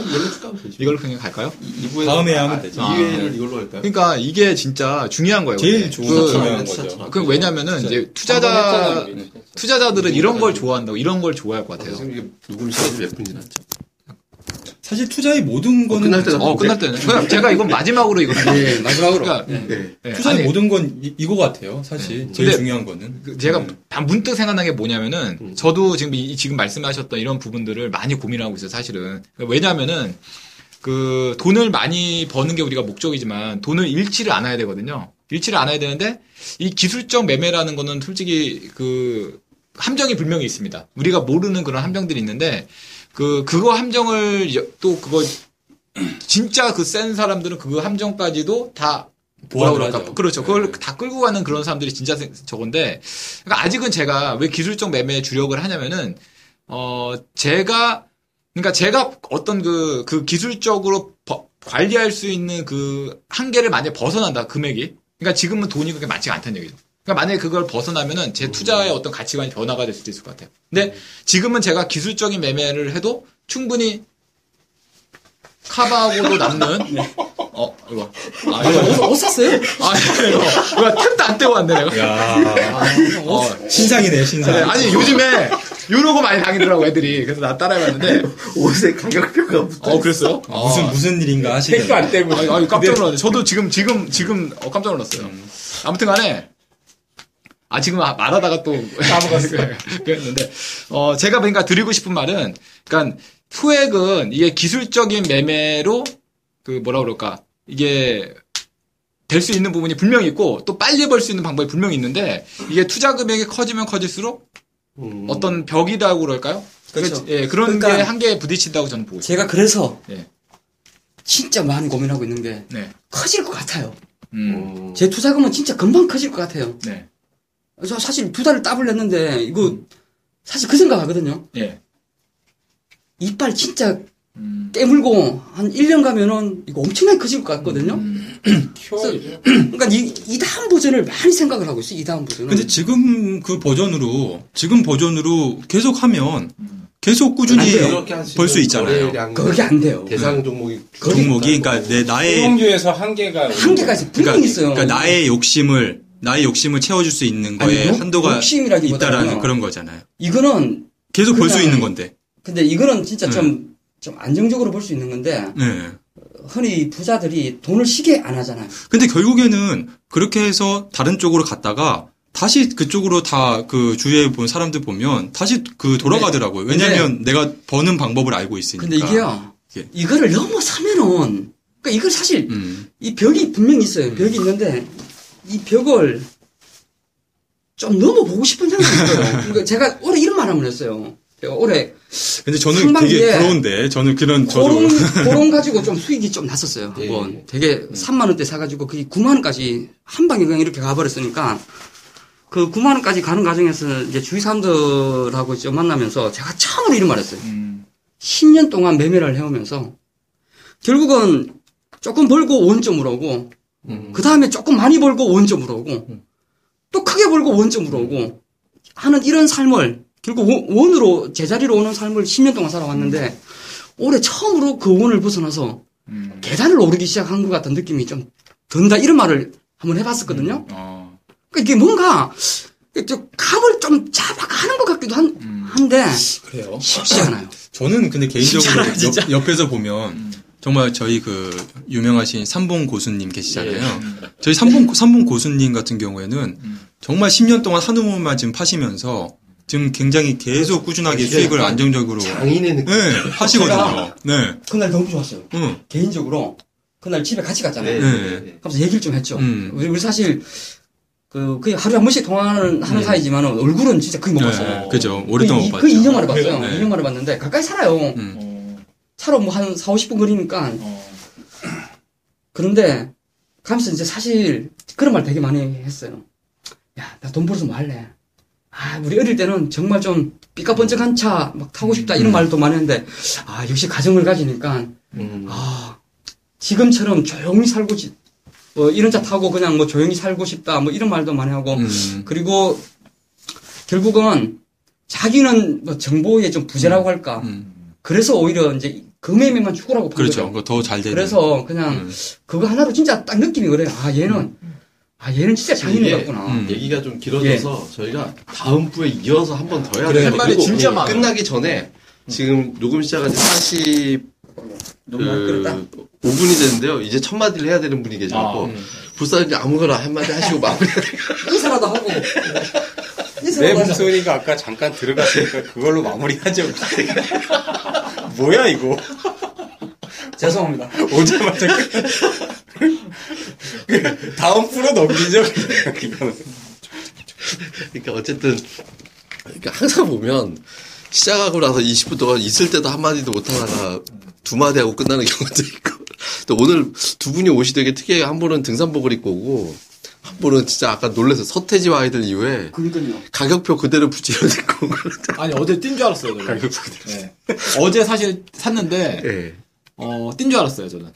이걸로 그냥 갈까요? 이 부에 다음에 하면 아, 되죠. 이 회를 아, 이걸로 할까요? 그러니까 이게 진짜 중요한 거예요. 제일 좋은 중요한 거죠. 그 왜냐면은 이제 투자자 투자자들은 이런 걸 좋아한다고 이런 걸 좋아할 것 같아요. 누군 시간이 몇 분이나 했죠? 사실 투자의 모든 거는 어, 끝날 때는 어, 끝날 때는 그냥 제가 이건 마지막으로 이거 예, 마지막으로 그러니까, 네. 네. 투자의 아니, 모든 건 이, 이거 같아요. 사실 네. 제일 중요한 거는 그, 제가 네. 문득 생각난 게 뭐냐면은 음. 저도 지금 이, 지금 말씀하셨던 이런 부분들을 많이 고민하고 있어요. 사실은 왜냐하면은 그 돈을 많이 버는 게 우리가 목적이지만 돈을 잃지를 않아야 되거든요. 잃지를 않아야 되는데 이 기술적 매매라는 거는 솔직히 그 함정이 분명히 있습니다. 우리가 모르는 그런 함정들이 있는데. 그, 그거 함정을, 또 그거, 진짜 그 센 사람들은 그 함정까지도 다, 뭐라 그럴까. 그렇죠. 그걸 네. 다 끌고 가는 그런 사람들이 진짜 저건데, 그러니까 아직은 제가 왜 기술적 매매에 주력을 하냐면은, 어, 제가, 그러니까 제가 어떤 그, 그 기술적으로 버, 관리할 수 있는 그 한계를 만약에 벗어난다, 금액이. 그러니까 지금은 돈이 그렇게 많지가 않다는 얘기죠. 그러니까 만약에 그걸 벗어나면은 제 투자의 어떤 가치관이 변화가 될 수도 있을 것 같아요. 근데 지금은 제가 기술적인 매매를 해도 충분히 카바하고도 남는 어 이거 아 이거 어디 샀어요? 아 이거 왜 탭도 안 떼고 왔네 내가. 야 어, 신상이네 신상. 네, 아니 요즘에 요런 거 많이 당기더라고 애들이. 그래서 나 따라해봤는데 옷의 가격표가 붙어. 어 그랬어요? 아, 무슨 무슨 일인가 하시네. 탭도 안 떼고. 아 깜짝 놀랐네. 저도 지금 지금 지금 어, 깜짝 놀랐어요. 아무튼간에. 아, 지금 말하다가 또 까먹었어요. 그랬는데, 어, 제가 그러니까 드리고 싶은 말은, 그러니까 토액은 이게 기술적인 매매로 그 뭐라 그럴까, 이게 될 수 있는 부분이 분명히 있고 또 빨리 벌 수 있는 방법이 분명히 있는데, 이게 투자 금액이 커지면 커질수록 음. 어떤 벽이라고 그럴까요? 그렇죠. 예, 그런 그러니까 게 한계에 부딪힌다고 저는 보고 있어요. 제가 그래서 예. 진짜 많이 고민하고 있는 게 네. 커질 것 같아요. 음. 제 투자금은 진짜 금방 커질 것 같아요. 네. 저 사실 두 달을 따블 했는데 이거 음. 사실 그 생각하거든요. 예. 이빨 진짜 음. 깨물고 한 일 년 가면은 이거 엄청나게 커질 것 같거든요. 음. 그러니까 이, 이 다음 버전을 많이 생각을 하고 있어요. 이 다음 버전은. 근데 지금 그 버전으로 지금 버전으로 계속 하면 계속 꾸준히 벌 수 있잖아요. 그게 안 돼요. 대상 종목이 종목이 그러니까 내 나의 수용료에서 한계가 한계까지 분명히 그러니까, 있어요. 그러니까 나의 욕심을 나의 욕심을 채워줄 수 있는 거에 아니, 욕, 한도가 있다라는 그런 거잖아요. 이거는 계속 볼 수 있는 건데. 근데 이거는 진짜 네. 좀, 좀 안정적으로 볼 수 있는 건데. 네. 흔히 부자들이 돈을 쉬게 안 하잖아요. 근데 결국에는 그렇게 해서 다른 쪽으로 갔다가 다시 그쪽으로 다 그 주위에 본 사람들 보면 다시 그 돌아가더라고요. 왜냐면 내가 버는 방법을 알고 있으니까. 근데 이게요. 예. 이거를 넘어서면은 그러니까 이걸 사실 음. 이 벽이 분명히 있어요. 벽이 있는데. 이 벽을 좀 넘어보고 싶은 생각이 들어요. 그러니까 제가 올해 이런 말을 했어요. 제가 올해. 근데 저는 되게 부러운데, 저는 그런, 저도. 고런 가지고 좀 수익이 좀 났었어요. 네. 한번. 되게 네. 삼만 원대 사가지고 그게 구만 원까지 한 방에 그냥 이렇게 가버렸으니까 그 구만 원까지 가는 과정에서 이제 주위 사람들하고 좀 만나면서 제가 처음으로 이런 말을 했어요. 음. 십 년 동안 매매를 해오면서 결국은 조금 벌고 원점으로 오고 음. 그 다음에 조금 많이 벌고 원점으로 오고 음. 또 크게 벌고 원점으로 오고 음. 하는 이런 삶을 결국 원으로 제자리로 오는 삶을 십 년 동안 살아왔는데 음. 올해 처음으로 그 원을 벗어나서 음. 계단을 오르기 시작한 것 같은 느낌이 좀 든다 이런 말을 한번 해봤었거든요. 음. 어. 그러니까 이게 뭔가 값을 좀 잡아가는 것 같기도 한, 음. 한데 그래요? 쉽지 않아요. 저는 근데 개인적으로 않아요, 옆, 옆에서 보면 음. 정말 저희 그 유명하신 삼봉 고수님 계시잖아요. 네. 저희 삼봉 삼봉 고수님 같은 경우에는 정말 십 년 동안 한 우물만 지금 파시면서 지금 굉장히 계속 꾸준하게 수익을 안정적으로 장인의 느낌 네, 하시거든요. 네. 그날 너무 좋았어요. 응. 개인적으로 그날 집에 같이 갔잖아요. 네. 그래서 얘기를 좀 했죠. 음. 우리 사실 그 거의 하루에 한 번씩 통화하는 하는 네. 사이지만 얼굴은 진짜 거의 못 네. 봤어요. 그죠. 오랫동안 못 봤죠. 그 이 년 만에 봤어요. 네. 이 년 만에 봤는데 가까이 살아요. 음. 차로 뭐 한 사오십 분 거리니까. 어. 그런데, 가면서 이제 사실 그런 말 되게 많이 했어요. 야, 나 돈 벌어서 뭐 할래? 아, 우리 어릴 때는 정말 좀 삐까번쩍한 차 막 타고 싶다 이런 음. 말도 많이 했는데, 아, 역시 가정을 가지니까, 음. 아, 지금처럼 조용히 살고, 뭐 이런 차 타고 그냥 뭐 조용히 살고 싶다 뭐 이런 말도 많이 하고, 음. 그리고 결국은 자기는 뭐 정보에 좀 부재라고 음. 할까. 음. 그래서 오히려 이제 금매매만 죽으라고 그렇죠. 더 잘 되는. 그래서 그냥 음. 그거 하나로 진짜 딱 느낌이 그래요. 아 얘는 음. 아 얘는 진짜 장인이 같구나. 음. 얘기가 좀 길어져서 예. 저희가 다음 부에 이어서 한 번 더 해야 돼요. 할 말이 진짜 많아. 끝나기 전에 지금 녹음 시작한 지 사십 그 오 분이 됐는데요. 이제 첫 마디를 해야 되는 분이 계시고 아, 음. 불사님 아무거나 한 마디 하시고 마무리해야 돼요. 인사라도 하고. 내 목소리가 아까 잠깐 들어갔으니까 그걸로 마무리하죠. 뭐야 이거? 죄송합니다. 오자마자 다음 프로 넘기죠. 그러니까 어쨌든 그러니까 항상 보면 시작하고 나서 이십 분 동안 있을 때도 한 마디도 못 하다가 두 마디 하고 끝나는 경우도 있고. 또 오늘 두 분이 옷이 되게 특이해요. 한 분은 등산복을 입고 오고. 한 분은 진짜 아까 놀라서 서태지와 아이들 이후에 그러니까요. 가격표 그대로 붙이려 듣고 아니 어제 뛴 줄 알았어요. 가격표 그대로. 네. 어제 사실 샀는데 네. 어, 뛴 줄 알았어요 저는.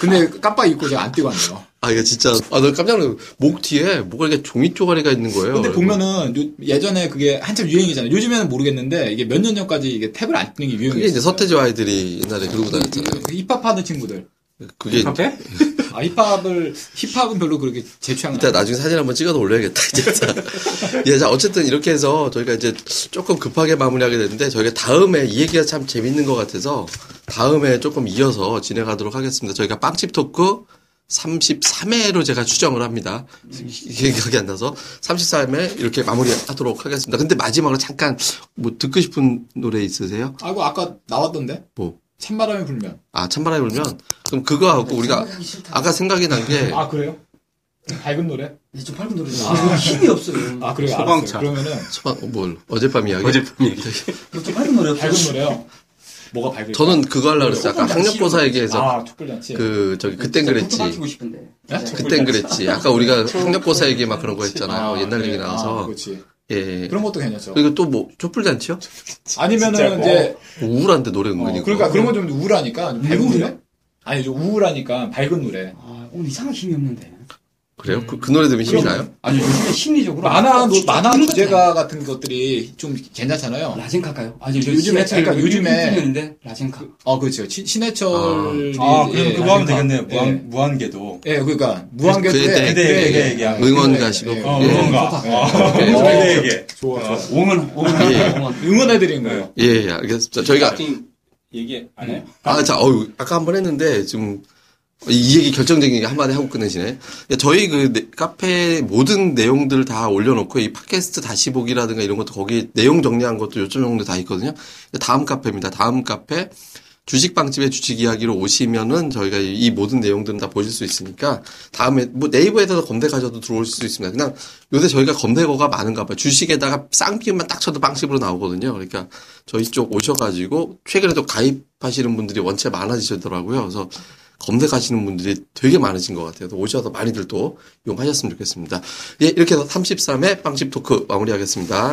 근데 깜빡 잊고 제가 안 뛰고 왔네요. 아 이거 진짜 아 나 깜짝 놀랐어요. 목 뒤에 뭐가 이렇게 종이 쪼가리가 있는 거예요. 근데 보면은 요, 예전에 그게 한참 유행이잖아요. 요즘에는 모르겠는데 이게 몇 년 전까지 이게 탭을 안 뜨는 게 유행이에요. 그게 이제 서태지와 아이들이 옛날에 그러고 다녔잖아요. 힙합하는 친구들. 그게 힙합해? 아, 힙합을 힙합은 별로 그렇게 제 취향. 일단 나중에 사진 한번 찍어서 올려야겠다. 예, 자 어쨌든 이렇게 해서 저희가 이제 조금 급하게 마무리하게 됐는데 저희가 다음에 이 얘기가 참 재밌는 것 같아서 다음에 조금 이어서 진행하도록 하겠습니다. 저희가 빵집 토크 삼십삼 회로 제가 추정을 합니다. 기억이 안 나서 삼십삼 회 이렇게 마무리하도록 하겠습니다. 근데 마지막으로 잠깐 뭐 듣고 싶은 노래 있으세요? 아이고 아까 나왔던데. 뭐? 찬바람이 불면. 아 찬바람이 불면. 그럼 그거 하고 우리가 아까 생각이 난 게. 아 그래요? 밝은 노래? 네, 좀 밝은 노래. 아, 힘이 없어요. 아, 그래요. 소방차. 알았어요. 그러면은 소방 뭘? 어젯밤 이야기. 어젯밤 이야기. 좀 밝은 노래요. 밝은 노래요. 뭐가 밝은? 저는 그거 하려고 했어요. 아까 학력고사 얘기해서. 아, 촛불잔치. 그 저기 그땐 그랬지. 네? 그땐 그랬지. 아까 우리가 학력고사 얘기 막 그런 거 했잖아요. 아, 옛날 그래. 얘기 나와서. 아, 그렇지. 예. 그런 것도 괜찮죠. 그리고 또 뭐 촛불잔치요? 아니면은 이제 어. 우울한데 노래 은근히. 어, 그러니까 그런 건 좀 우울하니까 좀 밝은 노래? 아니, 좀 우울하니까 밝은 노래. 아, 오늘 이상하게 힘이 없는데. 그래요? 음. 그, 그 노래 들으면 힘이 나요? 아니, 요즘에 심리적으로. 만화, 만화 주제가 같은 것들이 좀 괜찮잖아요. 라젠카까요? 아니, 요즘에, 신해철, 그러니까 요즘에. 라젠카. 어, 그렇죠. 신해철. 아, 아 그럼 예, 그거 하면 되겠네요. 무한, 예. 무한궤도. 예, 그러니까. 무한궤도에. 그대, 그대, 그대. 응원 가시고. 어, 응원가. 그대에게. 좋아. 응원, 응원. 응원해드린 거예요. 예, 알겠습니다. 저희가. 얘기 안 해요? 아, 자, 어유 아까 한번 했는데, 지금. 이 얘기 결정적인 얘기 한마디 하고 끝내시네. 저희 그 네, 카페 모든 내용들을 다 올려놓고 이 팟캐스트 다시 보기라든가 이런 것도 거기 내용 정리한 것도 요점 정도 다 있거든요. 다음 카페입니다. 다음 카페 주식빵집의 주식 이야기로 오시면은 저희가 이 모든 내용들은 다 보실 수 있으니까 다음에 뭐 네이버에다가 검색하셔도 들어올 수 있습니다. 그냥 요새 저희가 검색어가 많은가 봐요. 주식에다가 쌍피음만 딱 쳐도 빵집으로 나오거든요. 그러니까 저희 쪽 오셔가지고 최근에도 가입하시는 분들이 원체 많아지시더라고요. 그래서 검색하시는 분들이 되게 많으신 것 같아요. 오셔서 많이들 또 이용하셨으면 좋겠습니다. 예, 이렇게 해서 삼십삼 회 빵집 토크 마무리하겠습니다.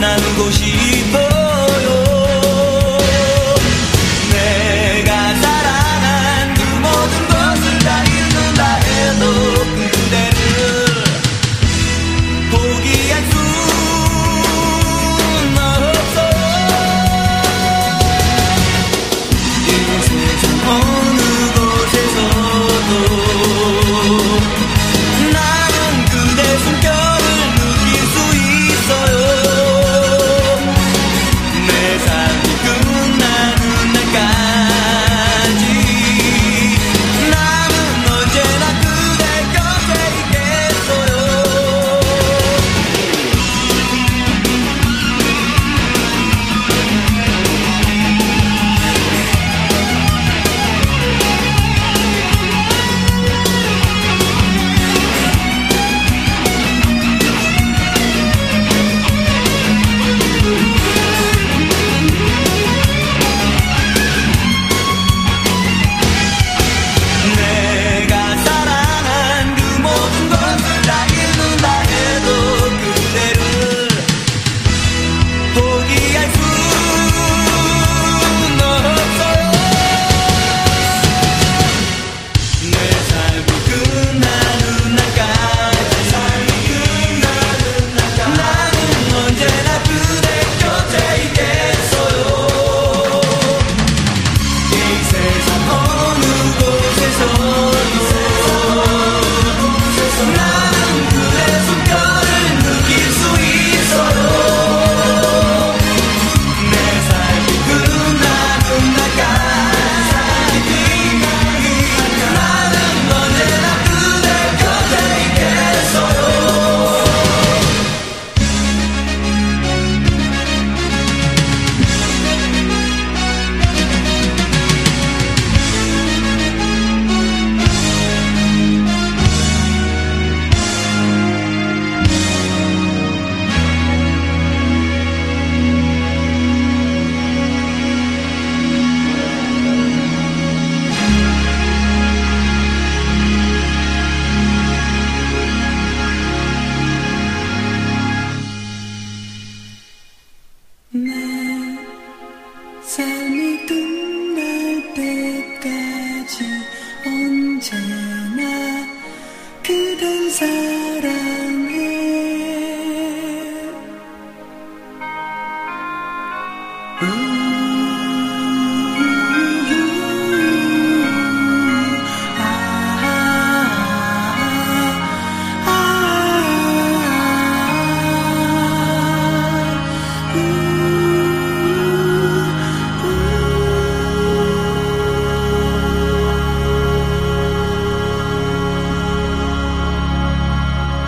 나누고 싶 세상이 끝날 때까지 언제나 그댄 사랑해. 음.